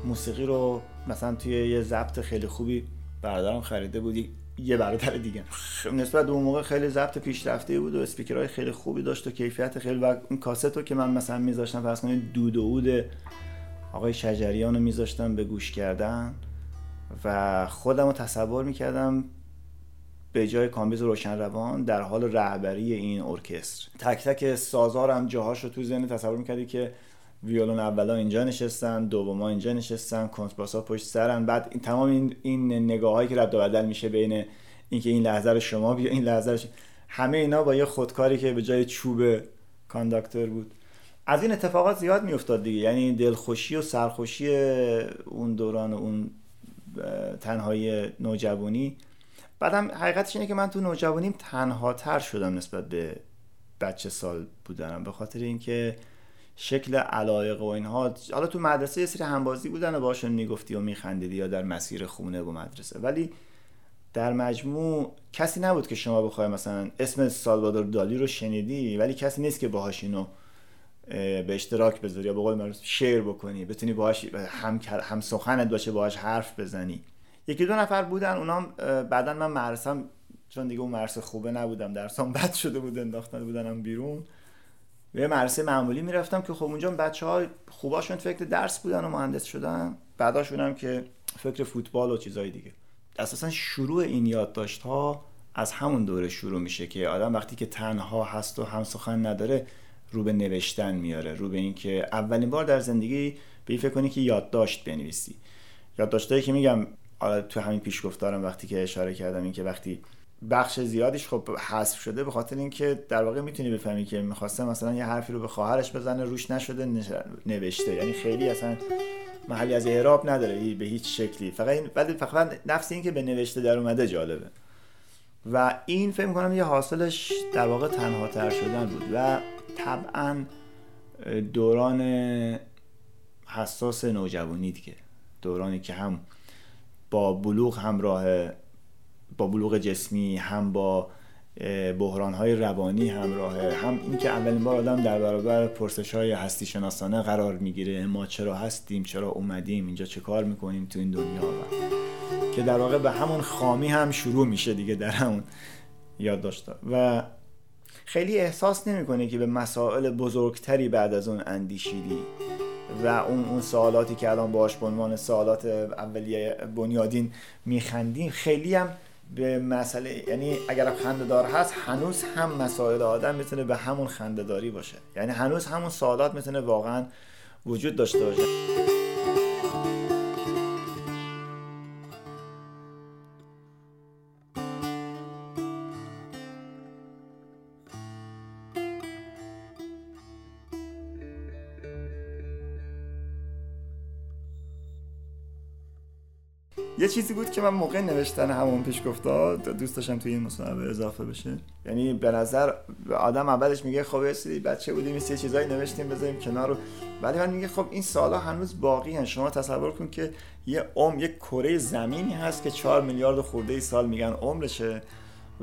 موسیقی رو مثلا توی یه ضبط خیلی خوبی برادرم خریده بود، یه برادر دیگه، نسبت به اون موقع خیلی ضبط پیشرفته بود و اسپیکرهای خیلی خوبی داشت و کیفیت خیلی، و اون کاستو که من مثلا میذاشتم، فرض کنید دود و عود آقای شجریان رو میذاشتم به گوش کردن و خودم رو تصور میکردم به جای کامبیز روشن روان در حال رهبری این ارکستر. تک تک سازارم جاهاش رو تو ذهن تصور میکردی که ویولون اولا اینجا نشستن، دوما اینجا نشستن، کنترباسا پشت سرن، بعد این تمام این نگاهایی که رد و بدل میشه بین اینکه این لحظه رو شما بیا، این لحظه رو همه اینا با یه خودکاری که به جای چوب کانداکتور بود. از این اتفاقات زیاد میافتاد دیگه، یعنی دلخوشی و سرخوشی اون دوران و اون تنهایی نوجوانی. بعدم حقیقتش اینه که من تو نوجوانیم تنهاتر شدم نسبت به بچه سال بودنم، به خاطر اینکه شکل علایق و اینها، حالا تو مدرسه یه سری همبازی بودن و باهاشون میگفتی و میخندیدی یا در مسیر خونه و مدرسه، ولی در مجموع کسی نبود که شما بخوای مثلا اسم سالوادور دالی رو شنیدی ولی کسی نیست که باهاش اینو به اشتراک بذاری یا به قول معروف شیر بکنی، بتونی باهاش هم سخنت باشه، باهاش حرف بزنی. یکی دو نفر بودن، اونام بعداً من مدرسه‌ام چون دیگه اون مرسه خوبه نبودم، درسام بد شده بود، انداختن بودنم بیرون. به مرسه معمولی میرفتم که خب اونجا بچه‌ها خوباشون فکر درس بودن و مهندس شدن، بعداشونم که فکر فوتبال و چیزای دیگه. اساسا شروع این یادداشت‌ها از همون دوره شروع میشه که آدم وقتی که تنها هست و هم سخن نداره رو به نوشتن میاره، رو به این که اولین بار در زندگی به فکر کنی که یادداشت بنویسی. یادداشتایی که میگم حالا تو همین پیشگفتارم وقتی که اشاره کردم این که وقتی بخش زیادیش خب حذف شده به خاطر اینکه در واقع میتونی بفهمی که می‌خواسته مثلا یه حرفی رو به خواهرش بزنه روش نشده نوشته، یعنی خیلی اصلا محلی از اعراب نداره به هیچ شکلی، فقط این فقط نفس این که به نوشته در اومده جالبه و این فکر می‌کنم یه حاصلش در واقع تنها تر شدن بود و طبعاً دوران حساس نوجوانی دیگه، دورانی که هم با بلوغ همراه، با بلوغ جسمی هم با بحران‌های روانی همراهه، هم این که اولین بار آدم در برابر پرسش‌های هستی شناسانه قرار میگیره، ما چرا هستیم، چرا اومدیم اینجا، چه کار میکنیم تو این دنیا، و که در واقع به همون خامی هم شروع میشه دیگه در همون یادداشت‌ها و خیلی احساس نمیکنه که به مسائل بزرگتری بعد از اون اندیشیدی و اون سوالاتی که الان باهاش به عنوان سوالات اولیه بنیادین میخندیم خیلی هم به مسئله، یعنی اگر خنده‌دار هست هنوز هم مسائل آدم میتونه به همون خنده‌داری باشه، یعنی هنوز همون سوالات میتونه واقعا وجود داشته باشه. یه چیزی بود که من موقع نوشتن همون پیشگفت‌ها دوست داشتم توی این مصاحبه اضافه بشه، یعنی به نظر آدم اولش میگه خب بچه بودیم این چیزایی نوشتیم بذاریم کنار رو، ولی من میگه خب این سوالا هنوز باقی هست. شما تصور کن که یه عمر، یک کره زمینی هست که 4 میلیارد خورده سال میگن عمرشه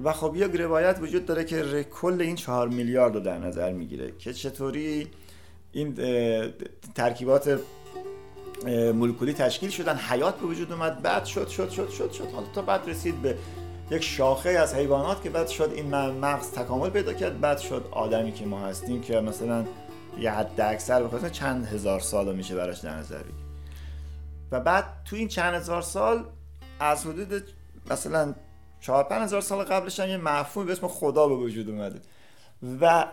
و خب یک روایت وجود داره که کل این 4 میلیارد رو در نظر میگیره که چطوری این ترکیبات مولکولی تشکیل شدن، حیات به وجود اومد، بعد شد شد شد شد شد تا بعد رسید به یک شاخه از حیوانات که بعد شد این مغز تکامل پیدا کرد، بعد شد آدمی که ما هستیم که مثلا یه حد اکثر بخواستن چند هزار سال میشه براش در نظر بگیری و بعد تو این چند هزار سال از حدود مثلا 4-5 هزار سال قبلش هم یه مفهوم به اسم خدا به وجود اومده و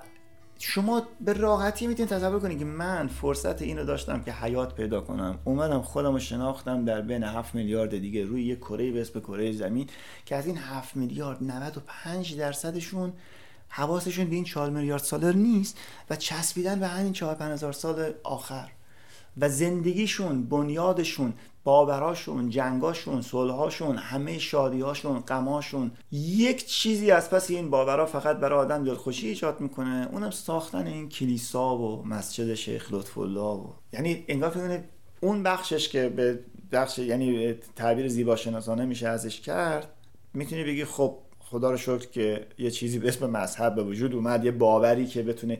شما به راحتی میتونید تصور کنید که من فرصت اینو داشتم که حیات پیدا کنم، اومدم خودم رو شناختم در بین 7 میلیارد دیگه روی یک کره به اسم کره زمین که از این 7 میلیارد 95% حواسشون به این 4 میلیارد ساله نیست و چسبیدن به همین 4-5 هزار سال آخر و زندگیشون، بنیادشون، باوراشون، جنگاشون، صلحاشون، همه شادیاشون، غماشون، یک چیزی از پس این باورا فقط برای آدم دلخوشی ایجاد میکنه، اونم ساختن این کلیسا و مسجد شیخ لطف الله و یعنی انگار فکر اون بخشش که به بخش یعنی تعبیر زیبا شناسانه میشه ازش کرد، میتونی بگی خب خدا رو شکر که یه چیزی به اسم مذهب به وجود اومد، یه باوری که بتونه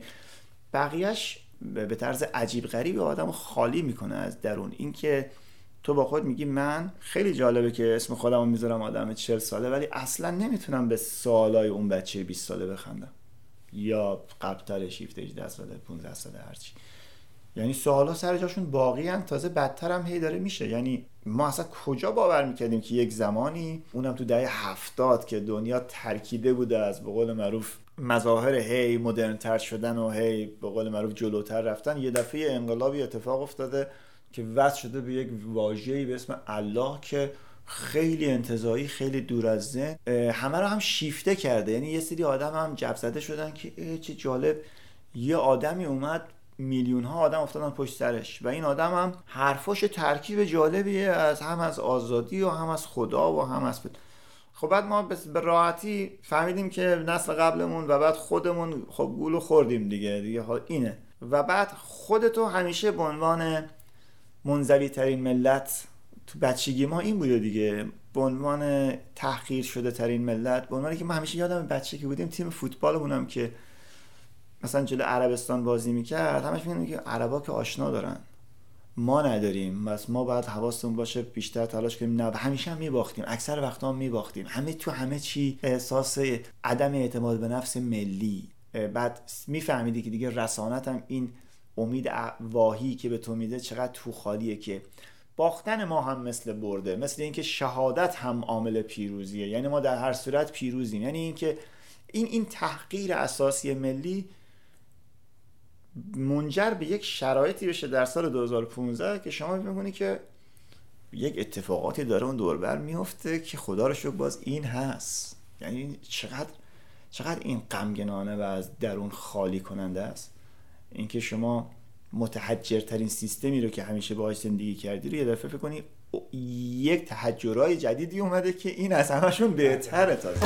بقیه‌اش به طرز عجیب غریبی آدمو خالی میکنه از درون. این که تو با خود میگی من خیلی جالبه که اسم خودمو میذارم آدم 40 ساله ولی اصلا نمیتونم به سوالای اون بچه 20 ساله بخندم یا قبل‌تر 17 ساله 15 ساله هرچی، یعنی سوالا سر جاشون باقی ان، تازه بدتر هم هی داره میشه. یعنی ما اصلا کجا باور میکردیم که یک زمانی، اونم تو دهه 70 که دنیا ترکیده بوده از به قول معروف مظاهر هی مدرن‌تر شدن و هی به قول معروف جلوتر رفتن، یه دفعه انقلابی اتفاق افتاده که وصل شده به یک واژه‌ای به اسم الله که خیلی انتزاعی، خیلی دور از ذهن، همه رو هم شیفته کرده. یعنی یه سری آدم هم جوزده شدن که چه جالب یه آدمی اومد میلیون ها آدم افتادن پشت سرش و این آدم هم حرفاش ترکیب جالبیه از هم از آزادی و هم از خدا و هم از خب بعد ما به راحتی فهمیدیم که نسل قبلمون و بعد خودمون خب گولو خوردیم دیگه اینه و بعد خودتو همیشه به عنوان منزوی ترین ملت، تو بچگی ما این بوده دیگه، به عنوان تحقیر شده ترین ملت، به عنوانی که ما همیشه یادم بچگی بودیم تیم فوتبالمونم که مثلا جلو عربستان بازی میکرد همش میگن که عربا که آشنا دارن ما نداریم. بس ما باید حواسمون باشه بیشتر تلاش کنیم. نه، همیشه هم میباختیم، اکثر وقتا هم میباختیم، همه تو همه چی احساس عدم اعتماد به نفس ملی. بعد میفهمیدی که دیگه رسانت هم این امید واهی که به تو میده چقدر تو خالیه. که باختن ما هم مثل برده، مثل اینکه شهادت هم عامل پیروزیه، یعنی ما در هر صورت پیروزیم. یعنی اینکه این تحقیر اساسی ملی منجر به یک شرایطی بشه در سال 2015 که شما می‌بینی که یک اتفاقاتی داره اون دور بر میفته که خدا رو شکر باز این هست. یعنی چقدر این غمگنانه و از درون خالی کننده است، اینکه شما متحجرترین سیستمی رو که همیشه باهاش زندگی کردی رو یه دفعه فکر کنی یک تحجرای جدیدی اومده که این از همشون بهتره. تازه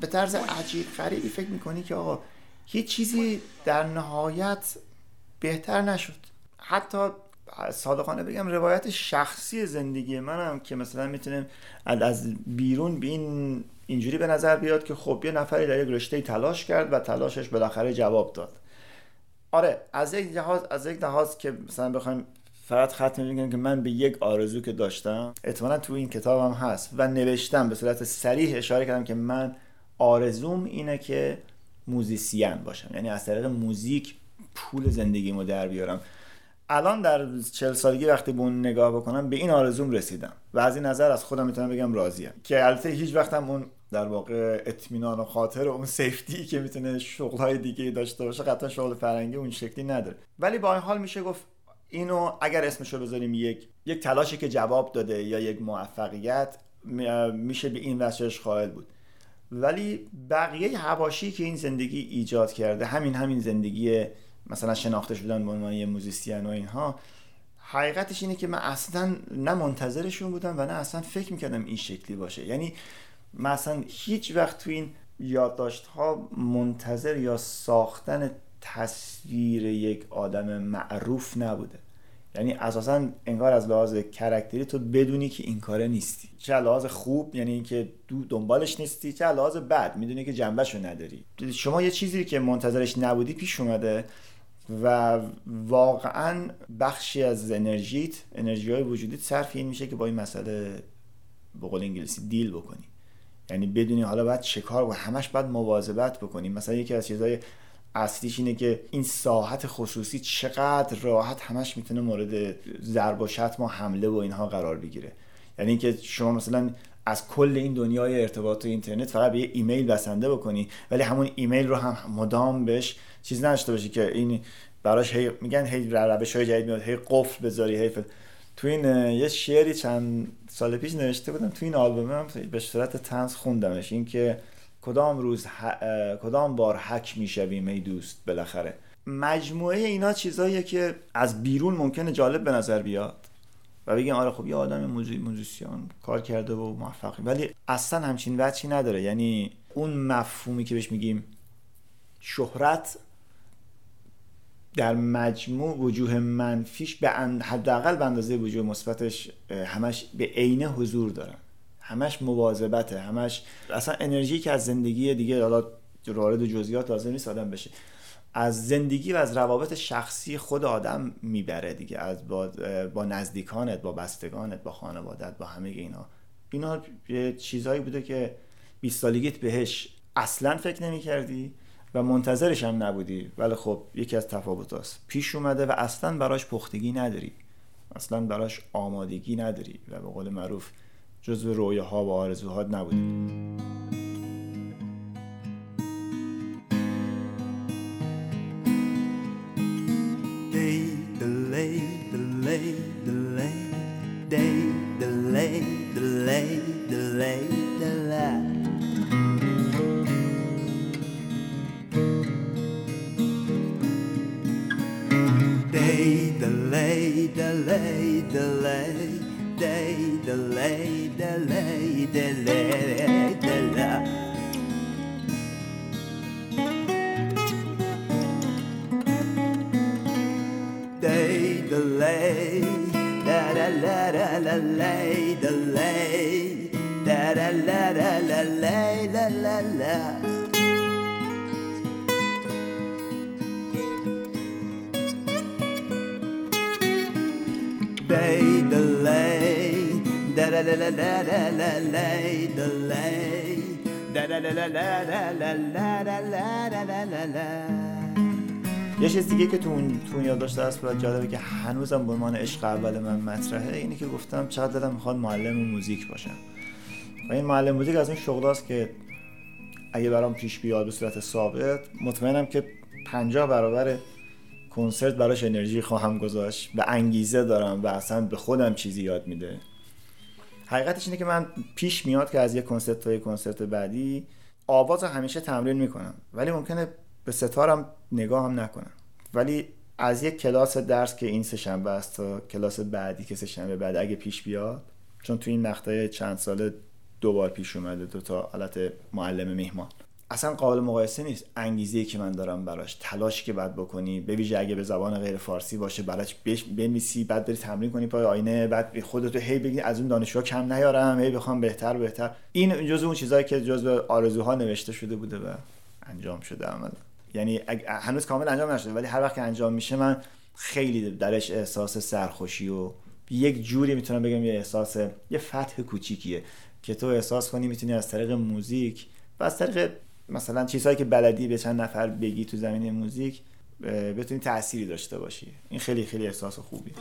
به طرز عجیب غریبی فکر میکنی که آقا هیچ چیزی در نهایت بهتر نشد. حتی صادقانه بگم روایت شخصی زندگی منم که مثلا میتونم از بیرون به این اینجوری به نظر بیاد که خب یه نفری در یک رشته‌ای تلاش کرد و تلاشش بالاخره جواب داد. آره، از یک لحاظ که مثلا بخوایم فقط ختم می‌کنم که من به یک آرزو که داشتم، احتمالاً تو این کتابم هست و نوشتم، به صورت صریح اشاره کردم که من آرزوم اینه که موزیسین باشم، یعنی از طریق موزیک پول زندگیمو در بیارم. الان در 40 سالگی وقتی به اون نگاه بکنم به این آرزوم رسیدم و از این نظر از خودم میتونم بگم راضیم، که البته هیچ وقتم اون در واقع اطمینان و خاطر و اون سیفتی که میتونه شغل‌های دیگه داشته باشه، قطعا شغل فرنگی اون شکلی نداره، ولی با این حال میشه گفت اینو اگر اسمشو بذاریم یک تلاشی که جواب داده یا یک موفقیت، میشه به این وجهش قائل بود. ولی بقیه حواشی که این زندگی ایجاد کرده، همین زندگی مثلا شناخته شدن به عنوان یه موزیسین و اینها، حقیقتش اینه که من اصلا نه منتظرشون بودم و نه اصلا فکر میکردم این شکلی باشه. یعنی من اصلا هیچ وقت تو این یادداشت‌ها منتظر یا ساختن تصویر یک آدم معروف نبوده. یعنی اساسا انگار از لحاظ کاراکتری تو بدونی که این کاره نیستی، چه لحاظ خوب یعنی اینکه دنبالش نیستی، چه لحاظ بد میدونی که جنبهشو نداری. شما یه چیزی که منتظرش نبودی پیش اومده و واقعا بخشی از انرژی‌های وجودیت صرف این میشه که با این مسئله به قول انگلیسی دیل بکنی، یعنی بدونی حالا باید چه کار و همش باید مواظبت بکنی. مثلا یکی از چیزای اصلیش اینه که این ساحت خصوصی چقدر راحت همش میتونه مورد ضرب و شتم و حمله و اینها قرار بگیره. یعنی اینکه شما مثلا از کل این دنیای ارتباط و اینترنت فقط به یه ایمیل بسنده بکنی، ولی همون ایمیل رو هم مدام بهش چیز نشته باشی که این براش هی میگن هی روش‌های جدید میاد، هی قفل بذاری، هی تو این یه شعری چند سال پیش نوشته بودم، تو این آلبومم به صورت طنز خوندمش، اینکه کدام بار حک میشویم ای دوست. بالاخره مجموعه اینا چیزاییه که از بیرون ممکنه جالب به نظر بیاد و بگیم آره خب یه آدم موزیسیان کار کرده و موفقه، ولی اصلا همچین وجهی نداره. یعنی اون مفهومی که بهش میگیم شهرت در مجموع وجوه منفیش حداقل به اندازه وجوه مثبتش همش به عینه حضور دارن، همش مواظبته، همش اصلا انرژی که از زندگی دیگه، حالا وارد جزئیات لازم نیست آدم بشه، از زندگی و از روابط شخصی خود آدم میبره دیگه، از با نزدیکانت، با بستگانت، با خانوادت، با همه اینا چیزایی بوده که 20 سالگیت بهش اصلا فکر نمی کردی و منتظرش هم نبودی، ولی خب یکی از تفاوتاست پیش اومده و اصلا براش پختگی نداری، اصلا براش آمادگی نداری و به قول معروف جزو رویاها و آرزوهات نبودی. یه چیز دیگه که تو یادداشت هست و جالبه که هنوزم به عنوان عشق اول من مطرحه، اینی که گفتم چقدر دلم میخواد معلم موزیک باشم و این معلم موزیک از اون شغلاست که اگه برام پیش بیاد به صورت ثابت مطمئنم که 50 برابر کنسرت براش انرژی خواهم گذاشت و انگیزه دارم و اصلا به خودم چیزی یاد میده. حقیقتش اینه که من پیش میاد که از یک کنسرت تا یک کنسرت بعدی آواز همیشه تمرین میکنم، ولی ممکنه به ستارم نگاه هم نکنم، ولی از یک کلاس درس که این سه شنبه است تا کلاس بعدی که سه شنبه بعد اگه پیش بیاد، چون تو این مقطع چند ساله 2 بار پیش اومده، 2 تا حالت معلم مهمان، اصلا قابل مقایسه نیست انگیزه‌ای که من دارم براش، تلاشی که باید بکنی، به ویژه اگه به زبان غیر فارسی باشه براش بنویسی، بعد بری تمرین کنی پای آینه، بعد خودت هی بگی از اون دانشجو کم نیارم، هی بخوام بهتر. این جزو اون چیزایی که جزو آرزوها نوشته شده بوده و انجام شده عملا، یعنی هنوز کامل انجام نشده، ولی هر وقت که انجام میشه من خیلی درش احساس سرخوشی و یک جوری میتونم بگم یه احساس، یه فتح کوچیکیه که تو احساس کنی میتونی از طریق موزیک و از طریق مثلا چیزهایی که بلدی به چند نفر بگی تو زمینه موزیک بتونی تأثیری داشته باشی. این خیلی خیلی احساس خوبیه.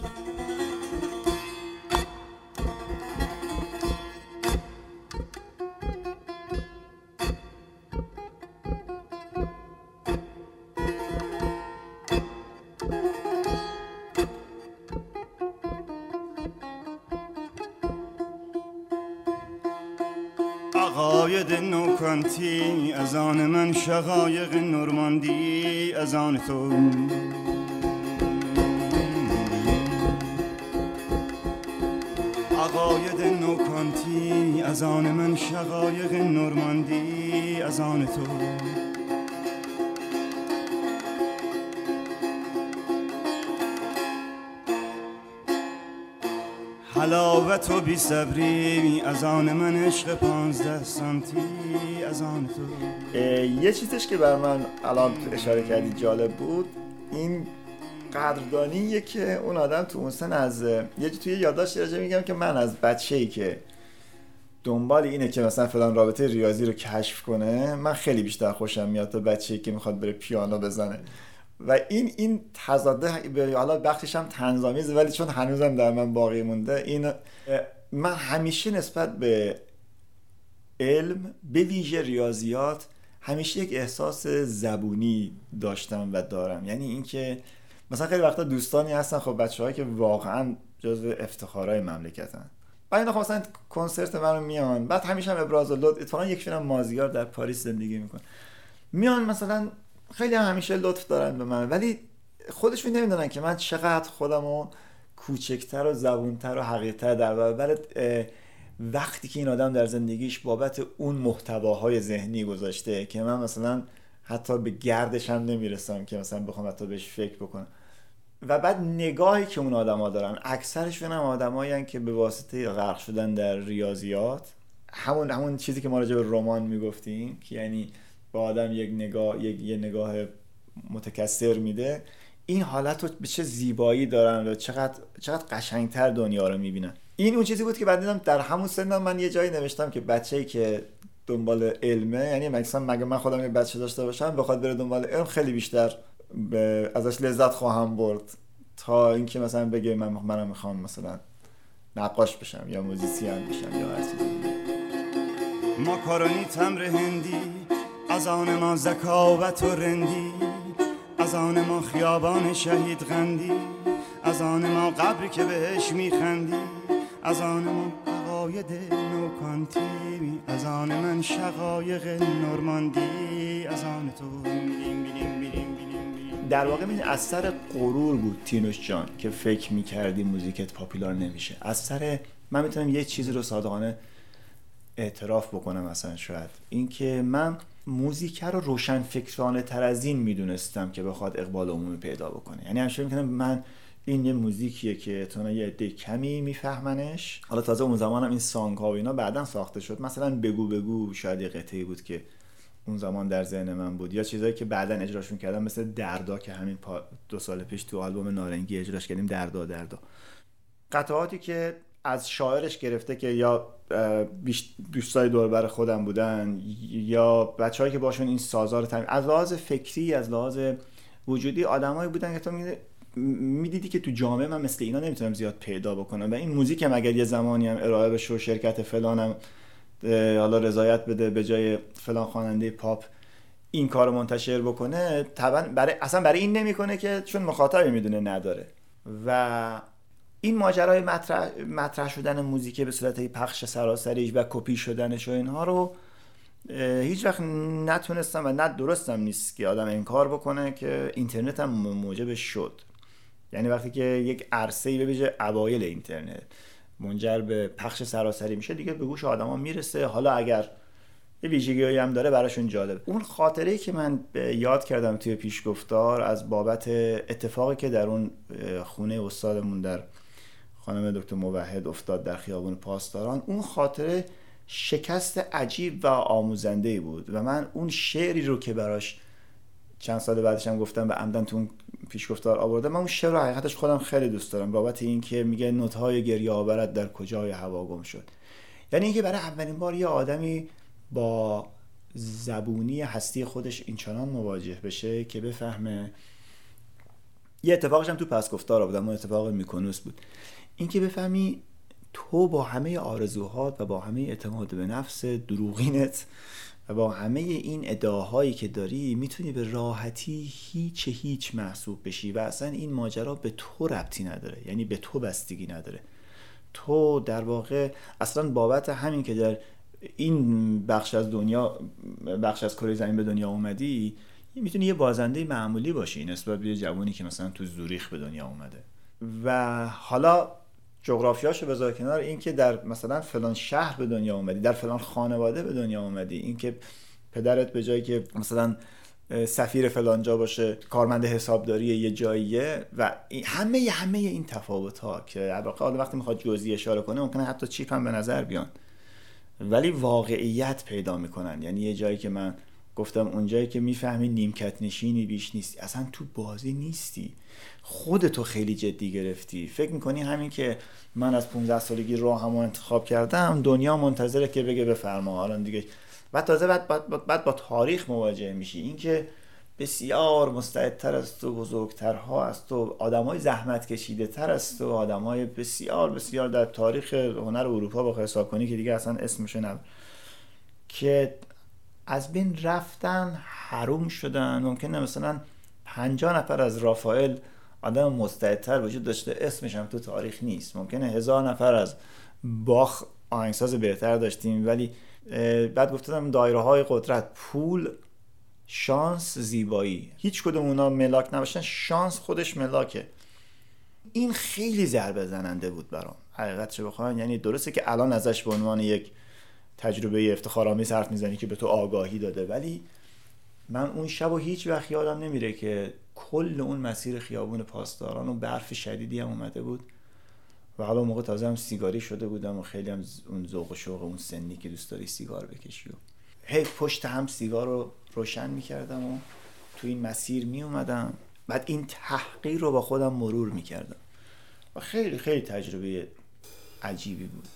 از آن من شقایق نورماندی، از آن تو عقاید نوکانتی، از آن من شقایق نورماندی، از آن تو حلاوت و بی صبری، از آن من عشق 15 سانتی، از آن تو. یه چیزش که بر من الان اشاره کردی جالب بود، این قدردانیه که اون آدم تو اون سن از توی یادداشت راجع میگم که من از بچه‌ای که دنبال اینه که مثلا فلان رابطه ریاضی رو کشف کنه، من خیلی بیشتر خوشم میاد تا بچه‌ای که میخواد بره پیانو بزنه و این تضاده به حالا بخشش هم طنزآمیزه، ولی چون هنوزم در من باقی مونده این، من همیشه نسبت به علم به ویژه ریاضیات همیشه یک احساس زبونی داشتم و دارم، یعنی اینکه مثلا خیلی وقتا دوستانی هستن خب بچه‌هایی که واقعا جزو افتخارهای مملکتن، بعد اینا خب مثلا کنسرت منو میان، بعد همیشه هم ابراز لطف، اتفاقا یکیشون هم مازیار در پاریس زندگی میکنه، میان مثلا خیلی هم همیشه لطف دارن به من، ولی خودشون نمیدونن که من چقدر خودمو کوچکتر و زبونتر و حقیقتر در برابر وقتی که این آدم در زندگیش بابت اون محتواهای ذهنی گذاشته که من مثلا حتی به گردش هم نمیرسم که مثلا بخوام حتی بهش فکر بکنم. و بعد نگاهی که اون آدما دارن، اکثرشون هم آدمایین که به واسطه غرق شدن در ریاضیات، همون چیزی که ما راجع به رمان میگفتیم که یعنی با آدم یک نگاه، یک نگاه متکثر میده، این حالت رو به چه زیبایی دارن و چقدر قشنگتر دنیا رو میبینن. این اون چیزی بود که بعد دیدم در همون سنم من یه جایی نوشتم که بچه‌ای که دنبال علمه، یعنی مگه من خودم یه بچه داشته باشم بخواد بره دنبال علم، خیلی بیشتر ازش لذت خواهم برد تا اینکه مثلا بگه منم میخوام مثلا نقاش بشم یا موزیسین بشم یا هر چیزی. ماکارونی تمر هندی، از آن ما ذکاوت و رندی، از آن ما خیابان شهید غندی، از آن ما قبری که بهش میخندی، از آن ما عقاید نوکانتی، از آن من شقایق نورماندی، از آن تو میریم بیریم بیریم بیریم. در واقع این اثر غرور بود تینوش جان که فکر میکردی موزیکت پاپولار نمیشه. اثر من میتونم یه چیزی رو صادقانه اعتراف بکنم، مثلا شاید این که من موزیک رو روشنفکرانه تر از این میدونستم که بخواد اقبال عمومی پیدا بکنه. یعنی همیشه میگفتم من این یه موزیکیه که تنها یه عده کمی میفهمنش. حالا تازه اون زمانم این سانگ ها و اینا بعداً ساخته شد، مثلا بگو بگو شاید یه قطعه‌ای بود که اون زمان در ذهن من بود، یا چیزایی که بعداً اجراشون کردم مثل دردا که همین 2 سال پیش تو آلبوم نارنگی اجراش کردیم، دردا قطعاتی که از شاعرش گرفته که یا دوستای دوربر خودم بودن یا بچه‌ای که باشون این سازا رو تمرین، از لحاظ فکری از لحاظ وجودی آدمایی بودن که تو میدیدی که تو جامعه من مثل اینا نمیتونم زیاد پیدا بکنم و این موزیک هم اگر یه زمانی هم ارائه بشه و شرکت فلانم حالا رضایت بده به جای فلان خواننده پاپ این کارو منتشر بکنه، طبعا اصلا برای این نمیکنه که چون مخاطبی میدونه نداره. و این ماجرای مطرح شدن موزیک به صورت پخش سراسری و کپی شدنش و اینها رو هیچ وقت نتونستم و نه درستم نیست که آدم انکار بکنه که اینترنت هم موجب شد. یعنی وقتی که یک عرصه‌ای به ویژه اوایل اینترنت منجر به پخش سراسری میشه دیگه به گوش آدما میرسه، حالا اگر یه ویژگی‌هایی هم داره براشون جالب. اون خاطره‌ای که من یاد کردم توی پیشگفتار از بابت اتفاقی که در اون خونه استادمون در خانم دکتر موحد افتاد در خیابون پاسداران، اون خاطره شکست عجیب و آموزنده‌ای بود و من اون شعری رو که براش چند سال بعدش هم گفتم و عمدن تو اون پیشگفتار آوردم، من اون شعر رو حقیقتش خودم خیلی دوست دارم بابت این که میگه نوت‌های گریه آورد در کجای هوا گم شد. یعنی اینکه برای اولین بار یه آدمی با زبونی هستی خودش اینچنان مواجه بشه که بفهمه، یه اتفاقش هم تو پسگفتار آوردم، اون اتفاق میکنوس بود، اینکه بفهمی تو با همه آرزوهات و با همه اعتماد به نفس دروغینت و با همه این ادعاهایی که داری میتونی به راحتی هیچ محسوب بشی و اصلا این ماجرا به تو ربطی نداره، یعنی به تو بستگی نداره. تو در واقع اصلا بابت همین که در این بخش از کره زمین به دنیا اومدی میتونی یه بازنده معمولی باشی نسبت به جوانی که مثلا تو زوریخ به دنیا اومده. و حالا جغرافیاشو بذار کنار، این که در مثلا فلان شهر به دنیا اومدی، در فلان خانواده به دنیا اومدی، این که پدرت به جایی که مثلا سفیر فلان جا باشه کارمند حسابداری یه جاییه و همه این تفاوت‌ها که علاوه وقتی میخواد جزئی اشاره کنه ممکنه حتی چیپ هم به نظر بیان ولی واقعیت پیدا میکنن. یعنی یه جایی که من گفتم اونجایی که میفهمی نیمکت نشینی بیش نیستی، اصلا تو بازی نیستی، خودتو خیلی جدی گرفتی، فکر میکنی همین که من از 15 سالگی راهمو انتخاب کردم دنیا منتظره که بگه بفرما حالا دیگه. و تازه بعد با تاریخ مواجه میشی، این که بسیار مستعدتر از تو، بزرگترها از تو، آدمای زحمت کشیده تر از تو، آدمای بسیار در تاریخ هنر اروپا بخوای حساب کنی که دیگه اصلا اسمش نبر، که از بین رفتن، حروم شدن. ممکنه مثلا 50 نفر از رافائل آدم مستعدتر وجود داشته اسمش هم تو تاریخ نیست، ممکنه 1000 نفر از باخ آهنگساز بهتر داشتیم ولی بعد گفتم دایره های قدرت، پول، شانس، زیبایی، هیچ کدوم اونا ملاک نباشن، شانس خودش ملاکه. این خیلی ضربه زننده بود برام حقیقتش بخوام. یعنی درسته که الان ازش به عنوان یک تجربه افتخارآمیز حرف میزنی که به تو آگاهی داده، ولی من اون شب و هیچ وقت یادم نمیره که کل اون مسیر خیابون پاسداران و برف شدیدی هم اومده بود و حالا موقع تازه هم سیگاری شده بودم و خیلی هم اون ذوق و شوق اون سنی که دوست داری سیگار بکشی و هی پشت هم سیگار رو روشن میکردم و تو این مسیر می اومدم، بعد این تحقیر رو با خودم مرور می کردم و خیلی خیلی تجربه عجیبی بود.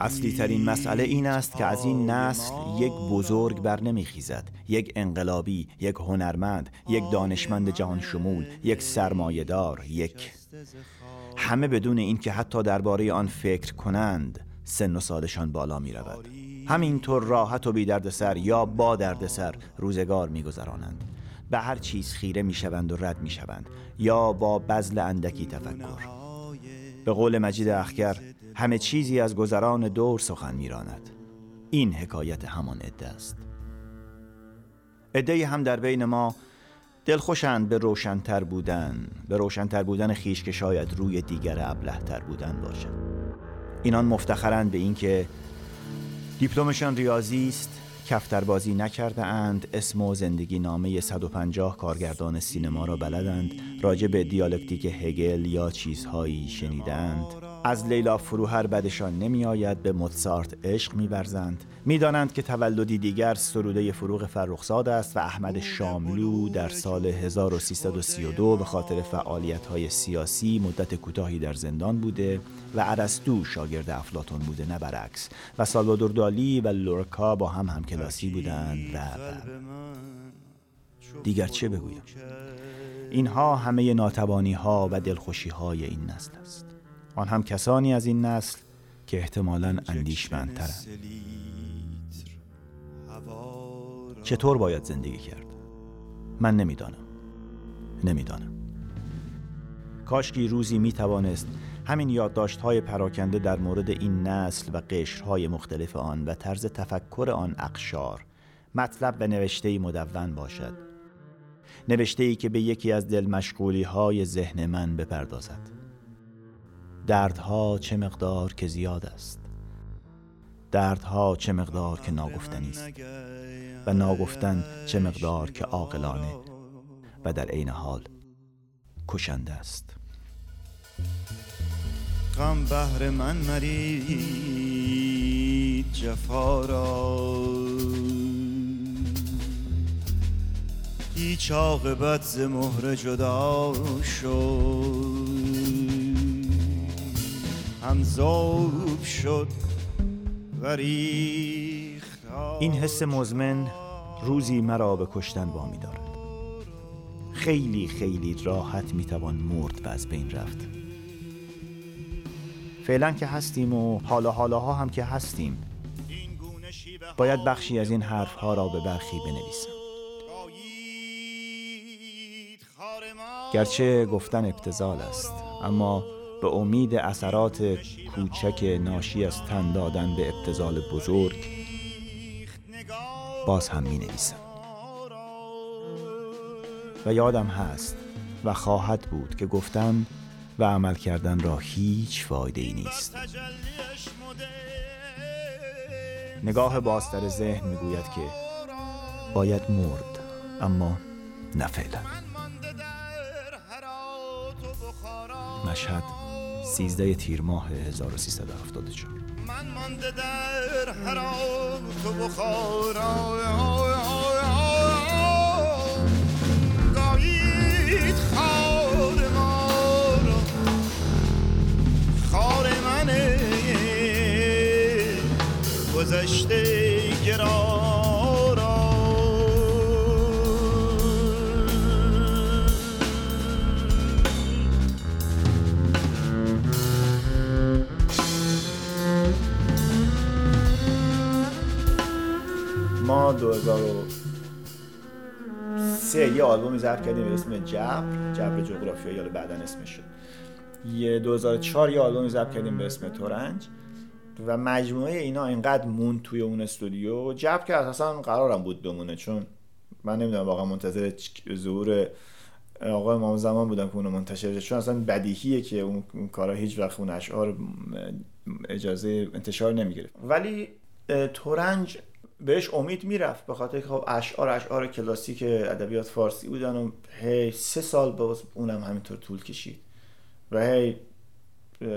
اصلی ترین مسئله این است که از این نسل یک بزرگ بر نمیخیزد، یک انقلابی، یک هنرمند، یک دانشمند جهان شمول، یک سرمایه‌دار، یک همه بدون اینکه حتی درباره آن فکر کنند سن و سالشان بالا می رود. همینطور راحت و بی دردسر یا با دردسر روزگار می گذرانند. به هر چیز خیره می شوند و رد می شوند یا با بذل اندکی تفکر. به قول مجید اخگر همه چیزی از گذران دور سخن می‌راند. این حکایت همان عده است. عده‌ای هم در بین ما دلخوشند به روشن‌تر بودن، خویش که شاید روی دیگر ابله‌تر بودن باشد. اینان مفتخرند به این که دیپلمشان ریاضی است، کفتربازی نکرده اند، اسم و زندگی نامه 150 کارگردان سینما را بلدند، راجع به دیالکتیک هگل یا چیزهایی شنیدند، از لیلا فروهر بدشان نمی آید، به موتزارت عشق می ورزند، می دانند که تولدی دیگر سروده فروغ فرخزاد است و احمد شاملو در سال 1332 به خاطر فعالیت‌های سیاسی مدت کوتاهی در زندان بوده و ارسطو شاگرد افلاطون بوده نه برعکس و سالوادور دالی و لورکا با هم همکلاسی بودند و دیگر چه بگویم. اینها همه ناتوانی‌ها و دلخوشی‌های این نسل است. آن هم کسانی از این نسل که احتمالاً اندیشمندترند. چطور باید زندگی کرد؟ من نمیدانم. کاشکی روزی میتوانست همین یادداشت‌های پراکنده در مورد این نسل و قشرهای مختلف آن و طرز تفکر آن اقشار مطلب به نوشته‌ای مدون باشد. نوشته‌ای که به یکی از دلمشغولی‌های ذهن من بپردازد. دردها چه مقدار که زیاد است، دردها چه مقدار که ناگفتنی است و ناگفتن چه مقدار که عاقلانه و در عین حال کشنده است. غم بهر من مرید جفا را، هیچ عاقبت ز مهر جدا شد، هم ذوب شد و ریخت. این حس مزمن روزی مرا به کشتن وامی دارد. خیلی خیلی راحت میتوان مرد و از بین رفت. فعلا که هستیم و حالا حالاها هم که هستیم، باید بخشی از این حرف ها را به برخی بنویسم. گرچه گفتن ابتذال است، اما به امید اثرات کوچک ناشی از تن دادن به ابتذال بزرگ باز هم می نویسم. و یادم هست و خواهد بود که گفتن و عمل کردن را هیچ فایده‌ای نیست. نگاه بازتر ذهن می گوید که باید مرد، اما نه فعلا. مشهد 13 تیر ماه 1374. من مانده در هرات و بخارا، گایید خار ما را، خار منه گذشته گرا را. ما 2003 یه آلبومی ضبط کردیم به اسم جبر جغرافیایی، یا بعداً اسمش شد. 2004 یه آلبومی ضبط کردیم به اسم تورنج و مجموعه اینا اینقدر موند توی اون استودیو جب که اصلا قرارم بود بمونه، چون من نمیدونم واقعا منتظر ظهور آقای امام زمان بودم که اونو منتشر بشه، چون اصلا بدیهیه که اون کارا هیچ وقت اون اشعار اجازه انتشار نمیگرفت. ولی تورنج بهش امید میرفت به خاطر که خب اشعار کلاسیک ادبیات فارسی بودن و هی 3 سال باز اونم همینطور طول کشید و هی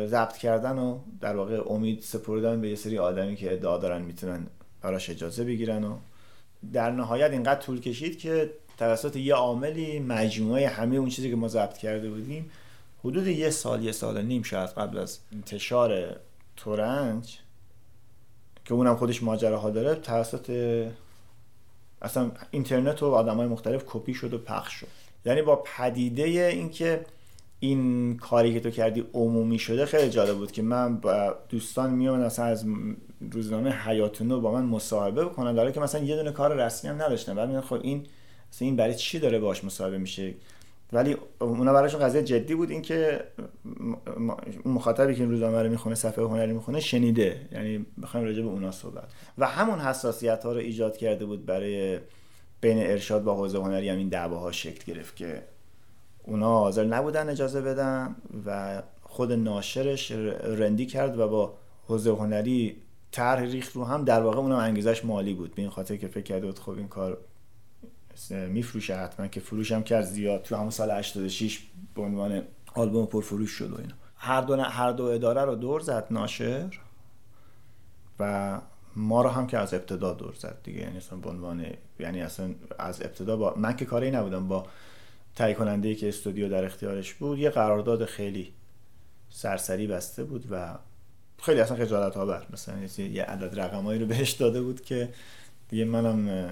ضبط کردن و در واقع امید سپردن به یه سری آدمی که ادعا دارن میتونن براش اجازه بگیرن و در نهایت اینقدر طول کشید که توسط یه عاملی مجموعه همه اون چیزی که ما ضبط کرده بودیم حدود 1 سال 1.5 سال شاید قبل از انتشار تورنج که اونم خودش ماجراها داره، توسط اصلا اینترنت و آدمای مختلف کپی شد و پخش شد. یعنی با پدیده اینکه این کاری که تو کردی عمومی شده خیلی جالب بود که من با دوستان میام مثلا از روزنامه حیاتونو با من مصاحبه بکنن، داره که مثلا یه دونه کار رسمی هم نداشتن، بعد میگن خب این برای چی داره باهاش مصاحبه میشه؟ ولی اونا برایشون قضیه جدی بود، این که اون مخاطبی که این روزنامه رو میخونه، صفحه هنری میخونه، شنیده، یعنی بخوایم راجع به اونا صحبت. و همون حساسیت ها رو ایجاد کرده بود برای بین ارشاد با حوزه هنری، هم این دعواها شکل گرفت که اونا حاضر نبودن اجازه بدن و خود ناشرش رندی کرد و با حوزه هنری طرح ریخت رو هم. در واقع اونم انگیزش مالی بود، به این خاطر که فکر کرده بود خب این کار میفروشه حتما، که فروش هم کرد زیاد، تو همون سال 86 به عنوان آلبوم پرفروش شد و اینا. هر دو اداره رو دور زد ناشر و ما رو هم که از ابتدا دور زد دیگه، یعنی اصلا به عنوان از ابتدا با من که کاری نبودم، با تهیه کننده‌ای که استودیو در اختیارش بود یه قرارداد خیلی سرسری بسته بود و خیلی اصلا خجالت آور، مثلا یه عدد رقمایی رو بهش داده بود که دیگه منم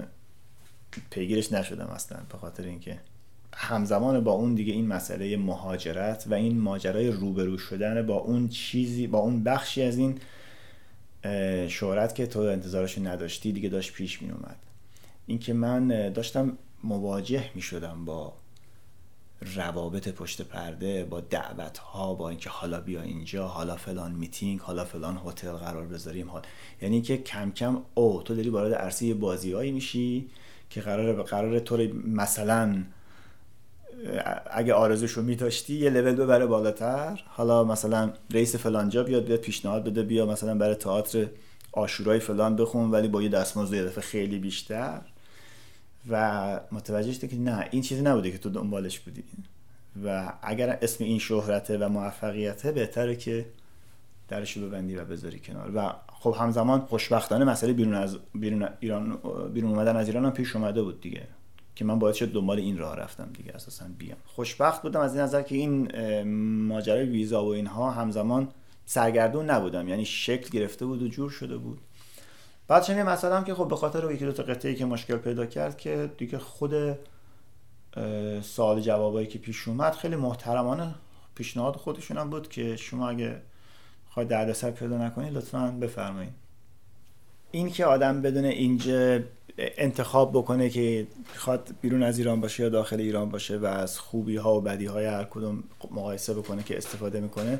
پیگیرش نشدم اصلا، به خاطر اینکه همزمان با اون دیگه این مسئله مهاجرت و این ماجرای روبرو شدن با اون چیزی، با اون بخشی از این شهرت که تو انتظارشو نداشتی دیگه داشت پیش می اومد. اینکه من داشتم مواجه می شدم با روابط پشت پرده، با دعوت ها، با اینکه حالا بیا اینجا، حالا فلان میتینگ، حالا فلان هتل قرار بذاریم، یعنی اینکه کم کم تو داری وارد عرصه بازیایی میشی که قراره تو مثلا اگه آرزوشو می‌داشتی یه لول ببره بالاتر، حالا مثلا رئیس فلان جا بیاد پیشنهاد بده بیا مثلا برای تئاتر عاشورای فلان بخون، ولی با یه دستمزد یه دفعه خیلی بیشتر. و متوجه شدی که نه، این چیزی نبوده که تو دنبالش بودی و اگر اسم این شهرته و موفقیته بهتره که درشو ببندی و بذاری کنار. و خب همزمان خوشبختانه مسئله بیرون اومدن از ایران هم پیش اومده بود دیگه، که من باید شد دنبال این راه رفتم دیگه اساساً بیام. خوشبخت بودم از این نظر که این ماجرای ویزا و اینها همزمان سرگردون نبودم، یعنی شکل گرفته بود و جور شده بود. بعد چنین مسئله هم که خب به خاطر یکی دو تا قطعه‌ای که مشکل پیدا کرد که دیگه خود سوال جوابایی که پیش اومد خیلی محترمانه پیشنهاد خودشون هم بود که شما اگه خواهد دردسر پیدا نکنید لطفاً بفرمایید. این که آدم بدون اینجا انتخاب بکنه که خواهد بیرون از ایران باشه یا داخل ایران باشه و از خوبی ها و بدی های هر کدوم مقایسه بکنه که استفاده میکنه،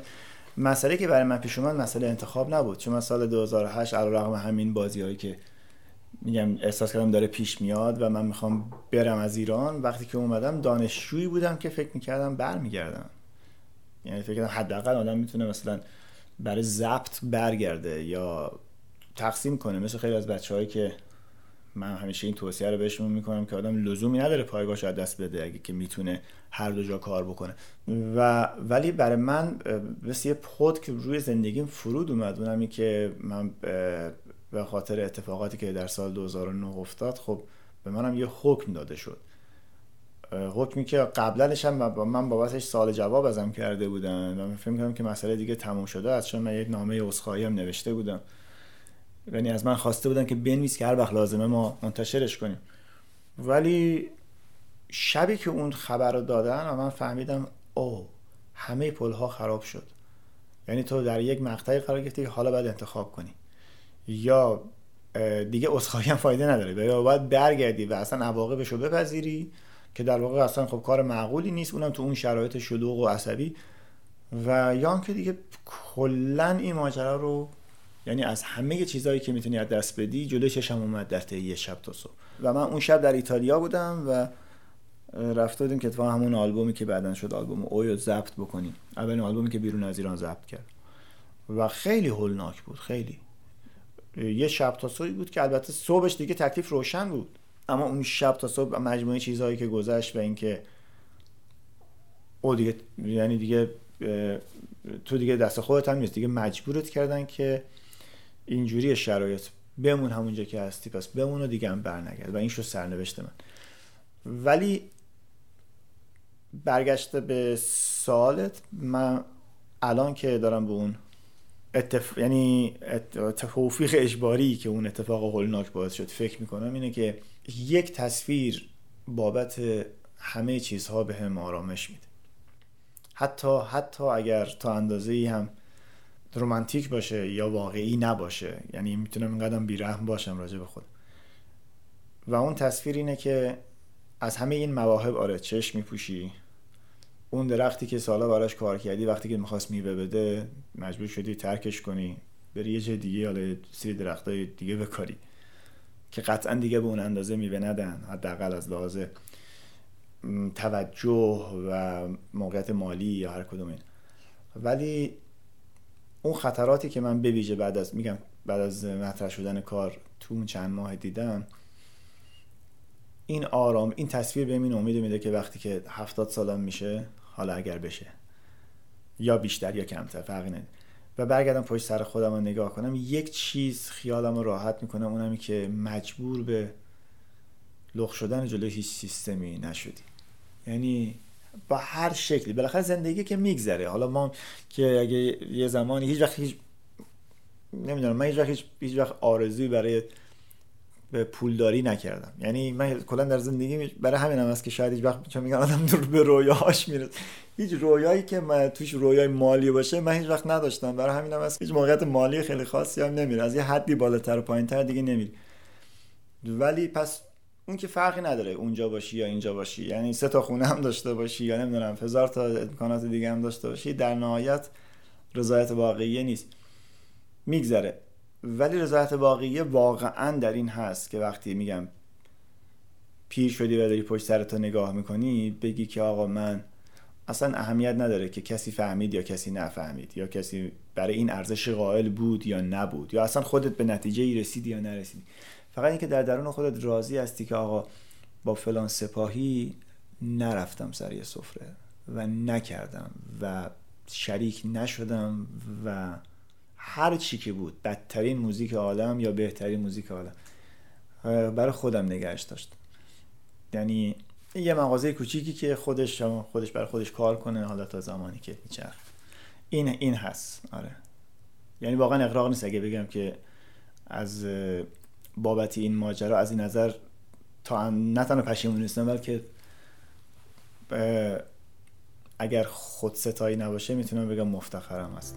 مسئله که برای من پیش اومد مسئله انتخاب نبود، چون من سال 2008 علیرغم همین بازی هایی که میگم احساس کردم داره پیش میاد و من میخوام برم از ایران، وقتی که اومدم دانشجویی بودم که فکر میکردم برمیگردم، یعنی فکر کردم حداقل آدم میتونه مثلا برای ضبط برگرده یا تقسیم کنه، مثل خیلی از بچه‌هایی که من همیشه این توصیه رو بهشون میکنم که آدم لزومی نداره پایگاهش از دست بده اگه که میتونه هر دو جا کار بکنه. ولی برای من مثل یه پود که روی زندگیم فرود اومد، اونم این که من به خاطر اتفاقاتی که در سال 2009 افتاد خب به منم یه حکم داده شد، حکمی که قبلنش هم من بابتش سوال جواب ازم کرده بودن و من فکر می‌کردم که مسئله دیگه تموم شده است، چون من یک نامه عذرخواهی هم نوشته بودم، یعنی از من خواسته بودن که بنویس که هر وقت لازمه ما منتشرش کنیم. ولی شبی که اون خبر رو دادن و من فهمیدم همه پل‌ها خراب شد، یعنی تو در یک مقطعی قرار گرفتی که حالا باید انتخاب کنی یا دیگه عذرخواهی هم فایده نداره، یا باید برگردی و اصلا عواقبش رو بپذیری که در واقع اصلا خب کار معقولی نیست، اونم تو اون شرایط شلوغ و عصبی، و یا که دیگه کلا این ماجرا رو یعنی از همه چیزایی که میتونی از دست بدی جلوی چشم اومد در طی یه شب تا صبح. و من اون شب در ایتالیا بودم و رفتیم که اتفاقا همون آلبومی که بعدن شد آلبوم اویو ضبط بکنیم، اولین آلبومی که بیرون از ایران ضبط کرد و خیلی هولناک بود، خیلی یه شب تا صبح بود که البته صبحش دیگه تکلیف روشن بود، اما اون شب تا صبح مجموعه چیزهایی که گذشت و اینکه او دیگه یعنی دیگه تو دیگه دست خودت هم نیست، دیگه مجبورت کردن که اینجوری شرایط بمون همونجا که هستی، پس بمون و دیگه هم برنگرد و این شد سرنوشت من. ولی برگشته به سالت، من الان که دارم به اون توفیق اجباری که اون اتفاق هولناک باعث شد فکر میکنم اینه که یک تصویر بابت همه چیزها به هم آرامش میده، حتی اگر تا اندازه‌ای هم رمانتیک باشه یا واقعی نباشه، یعنی میتونم اینقدر بی‌رحم باشم راجع به خودم. و اون تصویر اینه که از همه این مواهب آره چشم میپوشی، اون درختی که سالا براش کار کردی وقتی که میخواست میوه بده مجبور شدی ترکش کنی بری یه جای دیگه، حالا سری درختای دیگه بکاری که قطعا دیگه به اون اندازه میوه ندن، حداقل از لحاظ توجه و موقعیت مالی یا هر کدوم این. ولی اون خطراتی که من به ویژه بعد از مطرح شدن کار تو اون چند ماه دیدم، این آرام، این تصویر بهم این امید میده که وقتی که 70 سالم میشه، حالا اگر بشه یا بیشتر یا کمتر فرقی نده، و برگردم پشت سر خودم رو نگاه کنم، یک چیز خیالم رو راحت میکنم، اونمی که مجبور به لخ شدن جلوی هیچ سیستمی نشدی، یعنی با هر شکلی بالاخره زندگی که میگذره. حالا ما که اگه یه زمانی هیچ وقت آرزوی برای پولداری نکردم، یعنی من کلا در زندگی برای همین هم هست که شاید هیچ وقت چون میگن آدم دور به رویاهاش میرسه، هیچ رویایی که من توش رویای مالی باشه من هیچ وقت نداشتم، برای همین هم هست که هیچ موقعیت مالی خیلی خاصی هم نمیره، از یه حدی بالاتر و پایینتر دیگه نمیری. ولی پس اون که فرقی نداره اونجا باشی یا اینجا باشی، یعنی 3 تا خونه هم داشته باشی یا نمیدونم 1000 تا امکانات دیگه هم داشته باشی، در نهایت رضایت واقعی نیست، میگذره. ولی رضایت واقعی واقعا در این هست که وقتی میگم پیر شدی و داری پشت سرت نگاه میکنی بگی که آقا من اصلا اهمیت نداره که کسی فهمید یا کسی نفهمید یا کسی برای این ارزش قائل بود یا نبود یا اصلا خودت به نتیجه‌ای رسیدی یا نرسیدی، فقط اینکه در درون خودت راضی هستی که آقا با فلان سپاهی نرفتم سر یه سفره و نکردم و شریک نشدم و هر چی که بود، بدترین موزیک عالم یا بهترین موزیک عالم، برای خودم نگهش داشت. یعنی یه مغازه کوچیکی که خودش برای خودش کار کنه، حالا تا زمانی که میچرخه. این هست. آره. یعنی واقعا اغراق نیست اگه بگم که از بابت این ماجرا از این نظر تا نه تنها پشیمون نیستم، بلکه اگر خودستایی نباشه میتونم بگم مفتخرم هست.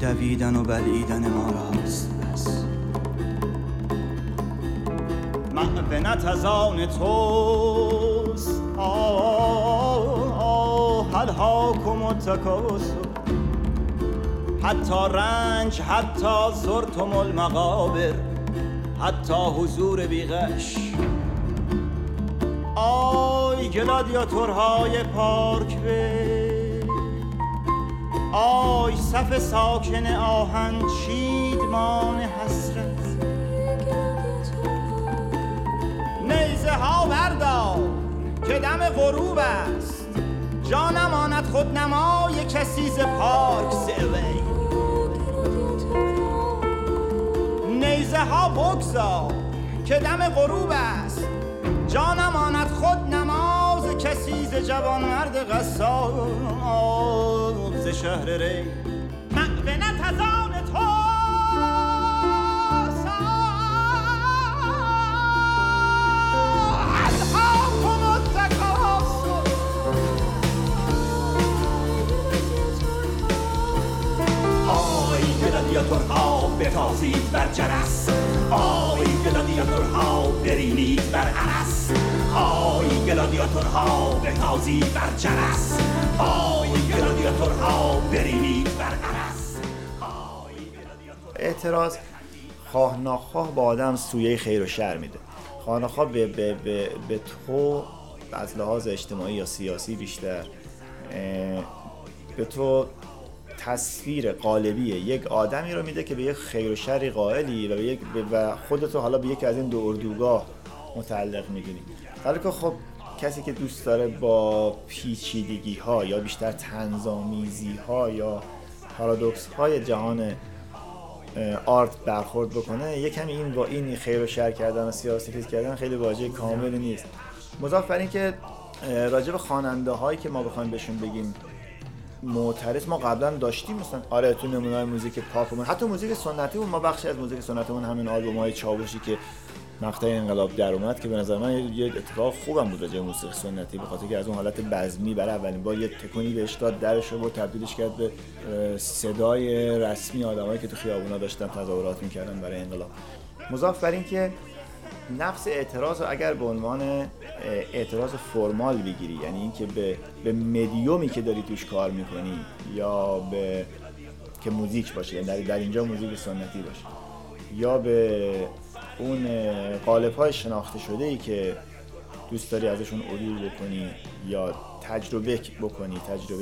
دویدن و بلعیدن ما راست بس. معونت از آن توست الهاکم التکاثر، حتی رنج حتی زرتم المقابر حتی حضور بیغش. آی گلادیاتورهای پارک به، آی صف ساکن آهن چیدمان حسرت، نیزه ها بردار که دم غروب است، جا نماند خود نمای کسی ز پارک سوی نیزه ها بگذار که دم غروب است جا نماند خود نماز کسی ز جوان مرد قصاب ز شهر ری مقبنت از آن تو گلادیاتورها بتازید بر جرس آی گلادیاتورها برینید بر عرس آی گلادیاتورها بتازید بر جرس آی گلادیاتورها برینید بر عرس آی گلادیاتور. اعتراض خواه ناخواه با آدم سویه خیر و شر میده، خواه ناخواه به تو از لحاظ اجتماعی یا سیاسی بیشتر به تو تصویر قالبی یک آدمی رو میده که به یک خیر و شر قائلی و به یک و خودت رو حالا به یک از این دو اردوگاه متعلق می‌دونی. حالا که خب کسی که دوست داره با پیچیدگی‌ها یا بیشتر طنزآمیزی‌ها یا پارادوکس‌های جهان آرت برخورد بکنه، یکم این با این خیر و شر کردن و سیاسی کردن خیلی واژه کامل نیست. مضاف بر این که راجع به خواننده‌هایی که ما بخوایم بهشون بگیم معترض، ما قبلا داشتیم مثلا آره تو نمونه‌های موزیک پاپمون، حتی موزیک سنتیمون، ما بخشی از موزیک سنتیمون همین آلبوم‌های چاوشی که مقطع انقلاب در اومد که به نظر من یه اتفاق خوبم بود راجع موسیقی سنتی، به خاطر که از اون حالت بزمی برای اولین بار یه تکونی بهش داد، درش رو تبدیلش کرد به صدای رسمی آدمایی که تو خیابونا داشتن تظاهرات می‌کردن برای انقلاب. مضاف بر این که نفس اعتراض رو اگر به عنوان اعتراض فرمال بگیری، یعنی اینکه به مدیومی که داری توش کار میکنی یا به که موزیک باشه، یعنی در اینجا موزیک سنتی باشه، یا به اون قالب‌های شناخته شده‌ای که دوست داری ازشون عبور بکنی یا تجربه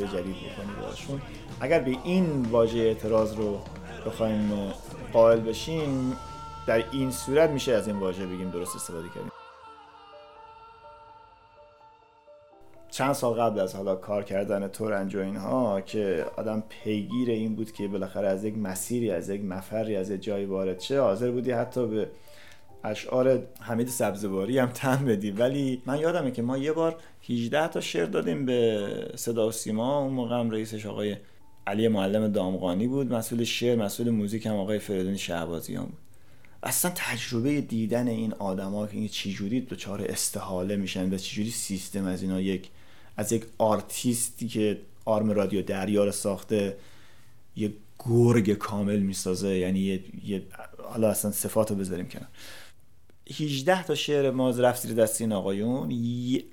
جدید بکنی باشون، اگر به این واژه اعتراض رو بخوایم قائل بشیم، در این صورت میشه از این واژه بگیم درست استفاده کردیم. چند سال قبل از حالا کار کردن تورنج و اینها که آدم پیگیر این بود که بالاخره از یک مسیری، از یک مفری، از یک جایی وارد شه، حاضر بودی حتی به اشعار حمید سبزواری هم تن بدی. ولی من یادمه که ما یه بار 18 تا شعر دادیم به صدا و سیما، اون موقع هم رئیسش آقای علی معلم دامغانی بود، مسئول شعر، مسئول موزیک هم آقای فریدون شهبازیان بود. اصلا تجربه دیدن این آدما که این چجوری دچار استحاله میشن و چجوری سیستم از اینا از یک آرتیستی که آرم رادیو دریا ساخته یه گرگ کامل میسازه، یعنی یه حالا اصلا صفاتو بذاریم کنار. 18 تا شعر ما رفت زیر دست این آقایون،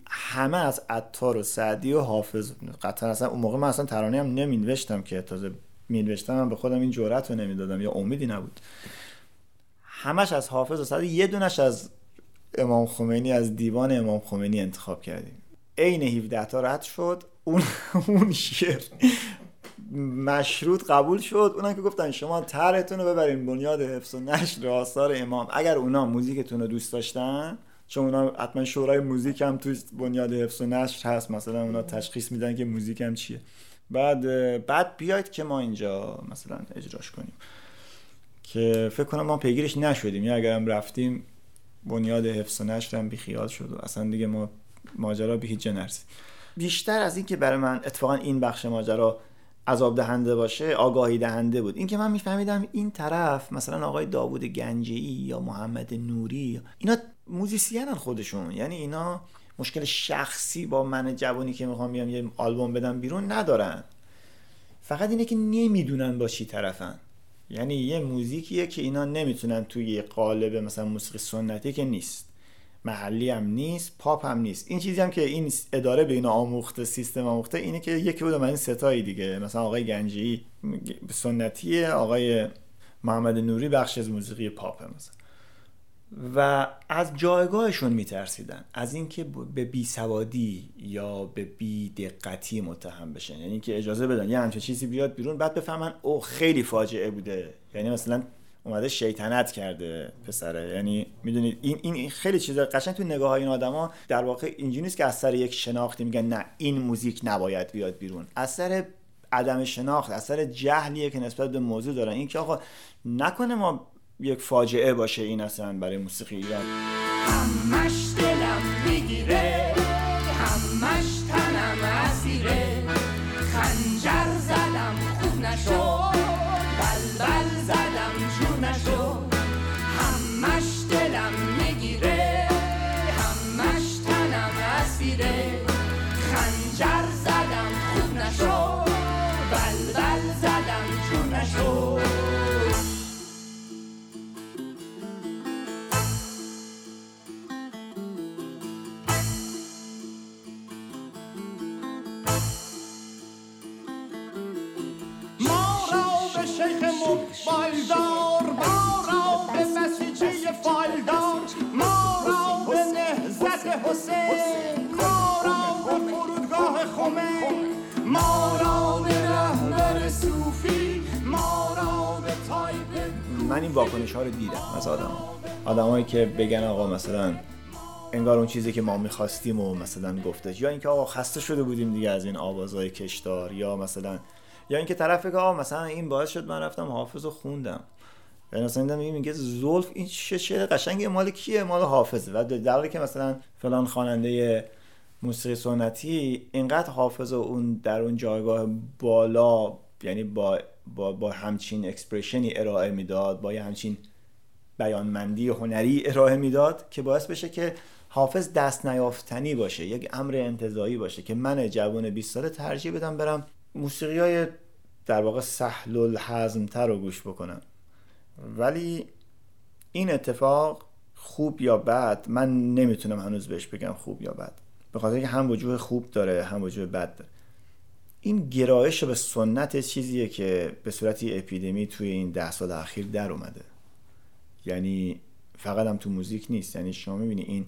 همه از عطار و سعدی و حافظ. قطعا اصلا اون موقع من اصلا ترانه هم نمینوشتم، که تازه مینوشتم هم به خودم این جرأت رو نمیدادم یا امیدی نبود. همش از حافظ و سعدی، یه دونش از امام خمینی، از دیوان امام خمینی انتخاب کردیم. عین 17 تا رد شد، اون شعر مشروط قبول شد، اونم که گفتن شما طرحتون رو ببرین بنیاد حفظ و نشر آثار امام. اگر اونا موزیکتون رو دوست داشتن، چون اونا حتما شورای موزیک هم توی بنیاد حفظ و نشر هست، مثلا اونا تشخیص میدن که موزیک هم چیه، بعد بیاید که ما اینجا مثلا اجراش کنیم، که فکر کنم ما پیگیرش نشدیم، یا اگرم رفتیم بنیاد حفظ و نشر هم بیخیال شد و اصلا دیگه ما ماجرا به هیچ جا نرسید. بیشتر از این که برای من اتفاقا این بخش ماجرا عذاب دهنده باشه، آگاهی دهنده بود، این که من میفهمیدم این طرف مثلا آقای داوود گنجی یا محمد نوری، اینا موزیسینن خودشون، یعنی اینا مشکل شخصی با من جوانی که میخوام بیام یه آلبوم بدم بیرون ندارن، فقط اینه که نمیدونن با چی طرفن. یعنی یه موزیکیه که اینا نمیتونن توی قالب مثلا موسیقی سنتی که نیست، محلی هم نیست، پاپ هم نیست. این چیزی هم که این اداره به اینا آموخته، سیستم آموخته، اینه که یکی بود من این ستایی دیگه، مثلا آقای گنجی سنتیه، آقای محمد نوری بخش از موسیقی پاپه مثلا. و از جایگاهشون میترسیدن، از اینکه به بیسوادی یا به بی‌دقتی متهم بشن، یعنی اینکه اجازه بدن یه همچین چیزی بیاد بیرون بعد بفهمن او خیلی فاجعه بوده. یعنی مثلا اومده شیطنت کرده پسره. یعنی میدونید این خیلی چیزا قشنگ تو نگاه های این آدما در واقع اینجوری نیست که از سر یک شناختی میگن نه این موزیک نباید بیاد بیرون، از سر عدم شناخت، از سر جهلیه که نسبت به موضوع دارن. این که آقا نکنه ما یک فاجعه باشه این اصلا برای موسیقی ایران. همش دلم میگیره، همش تنم اسیره، خنجر زدم خوب نشد، بلبل زدم جور نشد، همش دلم میگیره، همش تنم اسیره، خنجر زدم خوب نشد، بلبل زدم جور نشد. بالدار ما را به مسیجی فالدار، ما را به نهضت حسین، ما را به فرودگاه خمین، ما را به رهبر صوفی، ما را به تایب. من این واکنش ها رو دیدم از آدمایی که بگن آقا مثلا انگار اون چیزی که ما میخواستیم و مثلا گفته، یا اینکه آقا خسته شده بودیم دیگه از این آوازهای کشدار، یا مثلا یا اینکه طرف بگه آ مثلا این باعث شد من رفتم حافظ رو خوندم. یعنی مثلا دیدم میگه زلف این شعر قشنگه مال کیه؟ مال حافظه. و در حالی که مثلا فلان خواننده موسیقی سنتی اینقدر حافظ اون در اون جایگاه بالا، یعنی با همچین اکسپرشنی ارائه میداد، با همچین بیانمندی هنری ارائه میداد که باعث بشه که حافظ دست نیافتنی باشه، یک امر انتزاعی باشه که من جوان 20 ساله ترجیح بدم برم موسیقی‌های در واقع سهل الهضم‌تر رو گوش بکنم. ولی این اتفاق خوب یا بد، من نمیتونم هنوز بهش بگم خوب یا بد، به خاطر اینکه هم وجوه خوب داره هم وجوه بد داره. این گرایش به سنت چیزیه که به صورتی اپیدمی توی این 10 سال اخیر در اومده، یعنی فقط هم تو موزیک نیست. یعنی شما می‌بینی این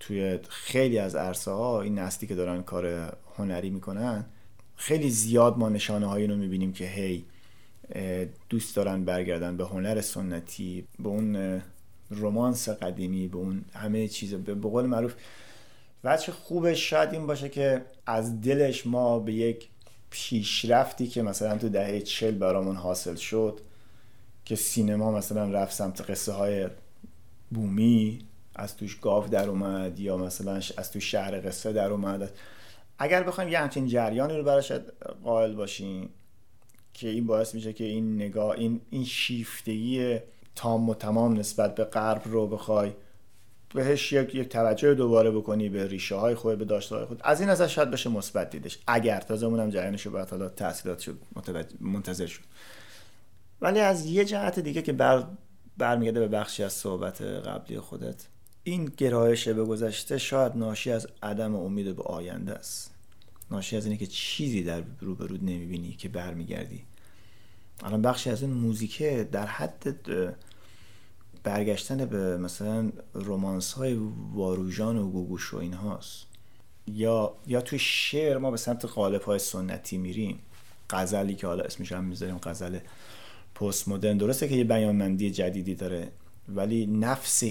توی خیلی از عرصه‌ها این نسلی که دارن کار هنری میکنن خیلی زیاد ما نشانه هایی رو میبینیم که هی دوست دارن برگردن به هنر سنتی، به اون رمانس قدیمی، به اون همه چیز به قول معروف. وجه خوبش شاید این باشه که از دلش ما به یک پیشرفتی که مثلا تو دهه 40 برامون حاصل شد که سینما مثلا رفت سمت قصه های بومی، از توش گاو در اومد، یا مثلا از توش شهر قصه در اومد. اگر بخوایم یه همچین جریانی رو براش قائل باشیم که این باعث میشه که این نگاه، این شیفتگی تام و تمام نسبت به غرب رو بخوای بهش یک توجه دوباره بکنی، به ریشه های خود، به داشته های خود، از این نظر شاید بشه مثبت دیدش، اگر تازه اونم جریانش رو باید حالا تحصیلاتش رو منتظر شد. ولی از یه جهت دیگه که برمیگرده به بخشی از صحبت قبلی خودت، این گرایش به گذشته شاید ناشی از عدم امید به آینده است، ناشی از اینه که چیزی در روبرود نمیبینی که برمیگردی. الان بخشی از این موزیکه در حد برگشتن به مثلا رمانس‌های واروژان و گوگوش و اینهاست، یا توی شعر ما به سمت قالب‌های سنتی میریم. غزلی که حالا اسمش هم میذاریم غزل پست مدرن، درسته که یه بیانمندی جدیدی داره، ولی نفس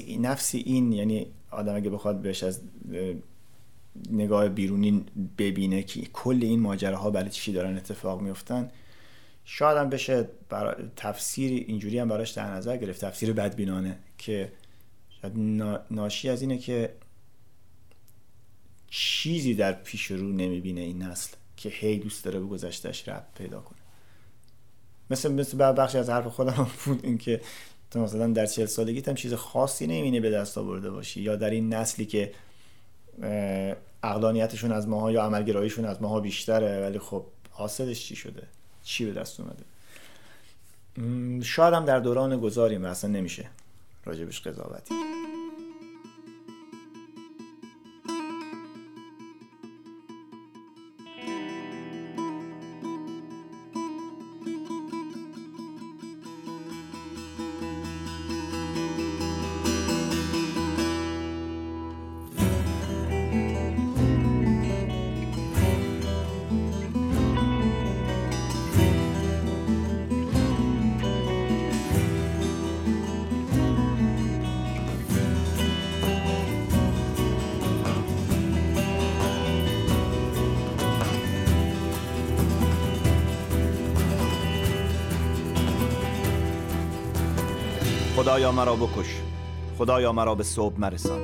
این، یعنی آدم اگه بخواد بهش از نگاه بیرونی ببینه که کل این ماجراها برای چی دارن اتفاق میفتن، شاید هم بشه تفسیر اینجوری هم براش در نظر گرفت، تفسیر بدبینانه، که شاید ناشی از اینه که چیزی در پیش رو نمیبینه این نسل که هی دوست داره به گذشتهش ربط پیدا کنه. مثل بخشی از حرف خودم بود، این که تو مثلا در 40 سالگیت هم چیز خاصی نمی‌بینی به دست آورده باشی، یا در این نسلی که عقلانیتشون از ماها یا عملگراییشون از ماها بیشتره، ولی خب حاصلش چی شده؟ چی به دست اومده؟ شاید هم در دوران گذاریم و اصلا نمیشه راجبش قضاوتی. خدایا مرا بکش، خدایا مرا به صوب مرسان.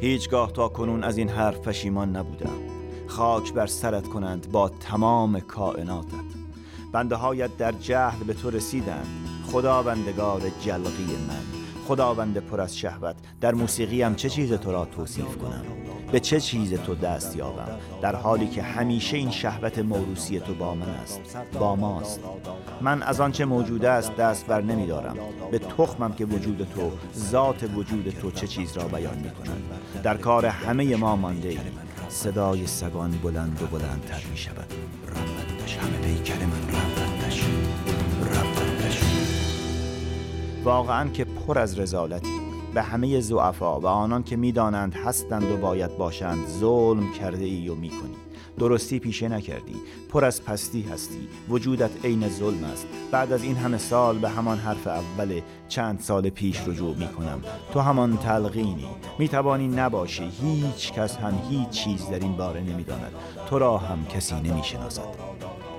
هیچگاه تا کنون از این حرف پشیمان نبودم. خاک بر سرت کنند با تمام کائناتت. بنده هایت در جهل به تو رسیدند، خدا بندگار جلقی من، خدا بنده پر از شهوت. در موسیقیم چه چیز تو را توصیف کنم؟ به چه چیز تو دست یابم؟ در حالی که همیشه این شهوت موروثی تو با من است، با ماست. من از آنچه موجود است دست بر نمی دارم. به تخمم که وجود تو، ذات وجود تو چه چیز را بیان می کنم. در کار همه ما مانده ایم. صدای سگان بلند و بلندتر می شود. ربندش، همه پیکر من، ربندش، ربندش. واقعاً که پر از رزالتی. به همه زعفا و آنان که میدانند هستند و باید باشند ظلم کرده ای و میکنی. درستی پیشه نکردی، پر از پستی هستی، وجودت عین ظلم است. بعد از این همه سال به همان حرف اول چند سال پیش رجوع میکنم. تو همان تلقینی، میتوانی نباشی. هیچ کس هم هیچ چیز در این باره نمیداند، تو را هم کسی نمیشناسد.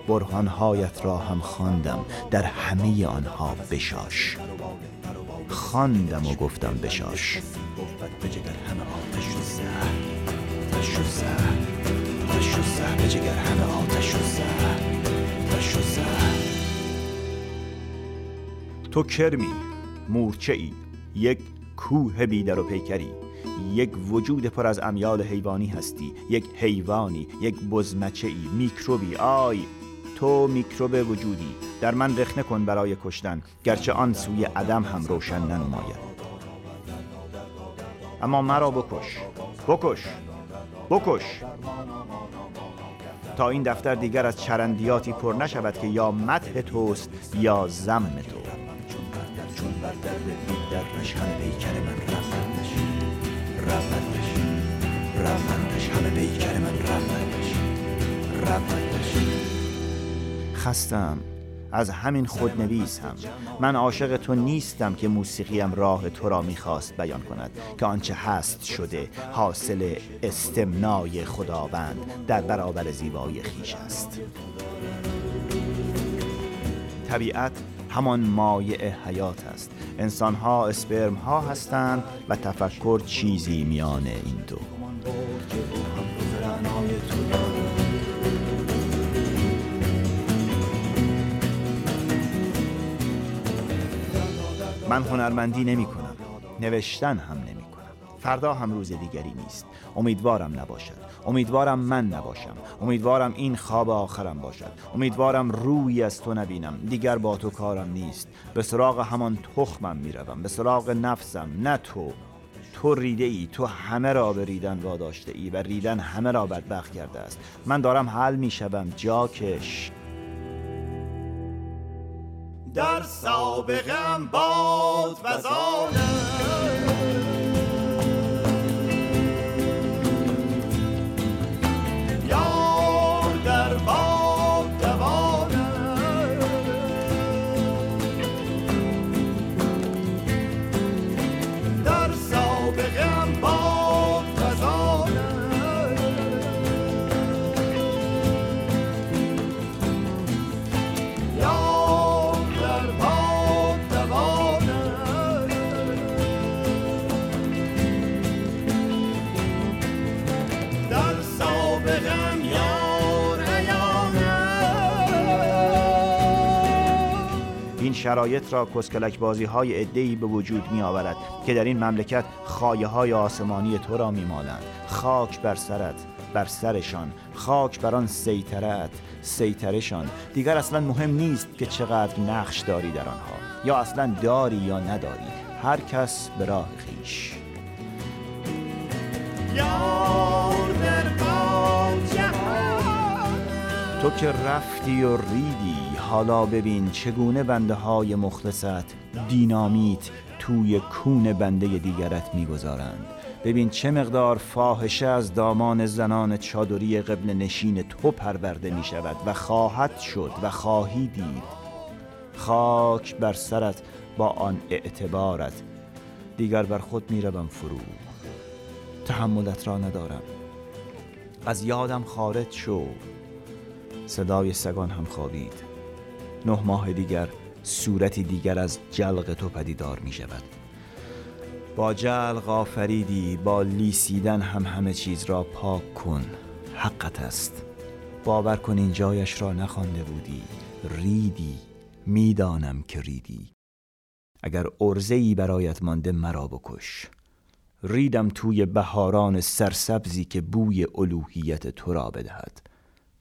برهانهایت را هم خواندم، در همه آنها بشاش. خواندم و گفتم بشاش. تو کرمی، مورچه‌ای، یک کوه بی‌در و پیکری، یک وجود پر از امیال حیوانی هستی، یک حیوانی، یک بزمچه‌ای، میکروبی. آی تو میکروب وجودی، در من رخنه کن برای کشتن، گرچه آن سوی عدم هم روشن ننماید. اما مرا بکش، بکش، بکش، تا این دفتر دیگر از چرندیاتی پر نشود که یا مدح توست یا ذم تو. چون بردر بید در نشان بیکر من رفتندش، رفتندش، رفتندش، همه بیکر من رفتندش، رفتندش. خستم از همین خودنویس هم. من عاشق تو نیستم که موسیقیم راه تو را میخواست بیان کند، که آنچه هست شده حاصل استمنای خداوند در برابر زیبایی خیش است. طبیعت همان مایع حیات است. انسان‌ها اسپرم‌ها هستند و تفکر چیزی میان این دو. من هنرمندی نمی کنم، نوشتن هم نمی کنم. فردا هم روز دیگری نیست. امیدوارم نباشد، امیدوارم من نباشم، امیدوارم این خواب آخرم باشد، امیدوارم روی از تو نبینم. دیگر با تو کارم نیست. به سراغ همان تخمم می روم، به سراغ نفسم، نه تو. تو ریده ای، تو همه را به ریدن واداشته ای و ریدن همه را بدبخت کرده است. من دارم حل می شوم، جاکش. در سابقم باد و زانم، یار در باد دوانم. در سابقم باد و زانم، یار شرایط را کسکلک بازی های عده‌ای به وجود می آورد که در این مملکت خایه های آسمانی تو را می مالند. خاک بر سرت، بر سرشان، خاک بر آن سیطرت، سیطرشان. دیگر اصلا مهم نیست که چقدر نقش داری در آنها، یا اصلا داری یا نداری. هر کس به راه خیش. تو که رفتی و ریدی، حالا ببین چگونه بنده های مخلصت دینامیت توی کون بنده دیگرت میگذارند. ببین چه مقدار فاحشه از دامان زنان چادری قبل نشین تو پرورده می شود و خواهد شد و خواهی دید. خاک بر سرت با آن اعتبارت. دیگر بر خود می روم فرو، تحملت را ندارم. از یادم خارج شو. صدای سگان هم خوابید. 9 ماه دیگر صورتی دیگر از جلق تو پدیدار می شود. با جلق آفریدی، با لیسیدن هم همه چیز را پاک کن. حقت است. باور کن این جایش را نخوانده بودی. ریدی، میدانم که ریدی. اگر ارزه‌ای برایت مانده مرا بکش. ریدم توی بهاران سرسبزی که بوی الوهیت تو را بدهد.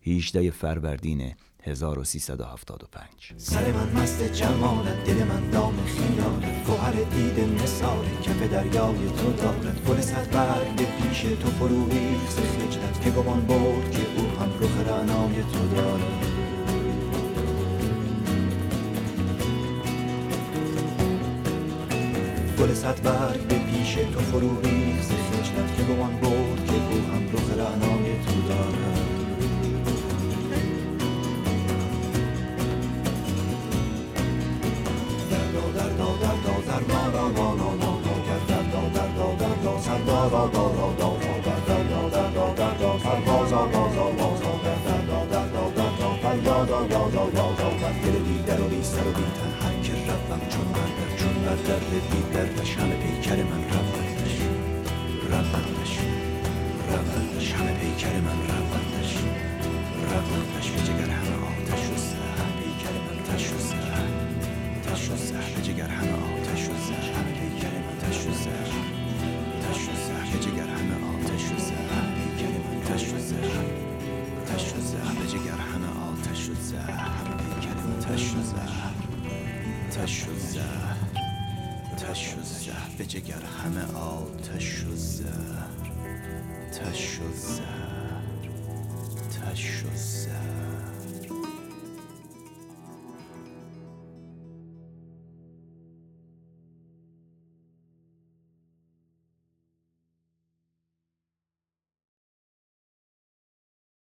18 فروردین 1375. سر من مست جمالت، دل من دام خیالت، گوهر دید نثارت که به دریای تو دارد. گل صد برگ پیش تو فرو ریخت خجلت، که گمان برد که او هم رخ رعنای تو دارد. گل صد برگ پیش تو فرو ریخت خجلت، که گمان برد که او هم رخ رعنای تو دارد. تش و زهر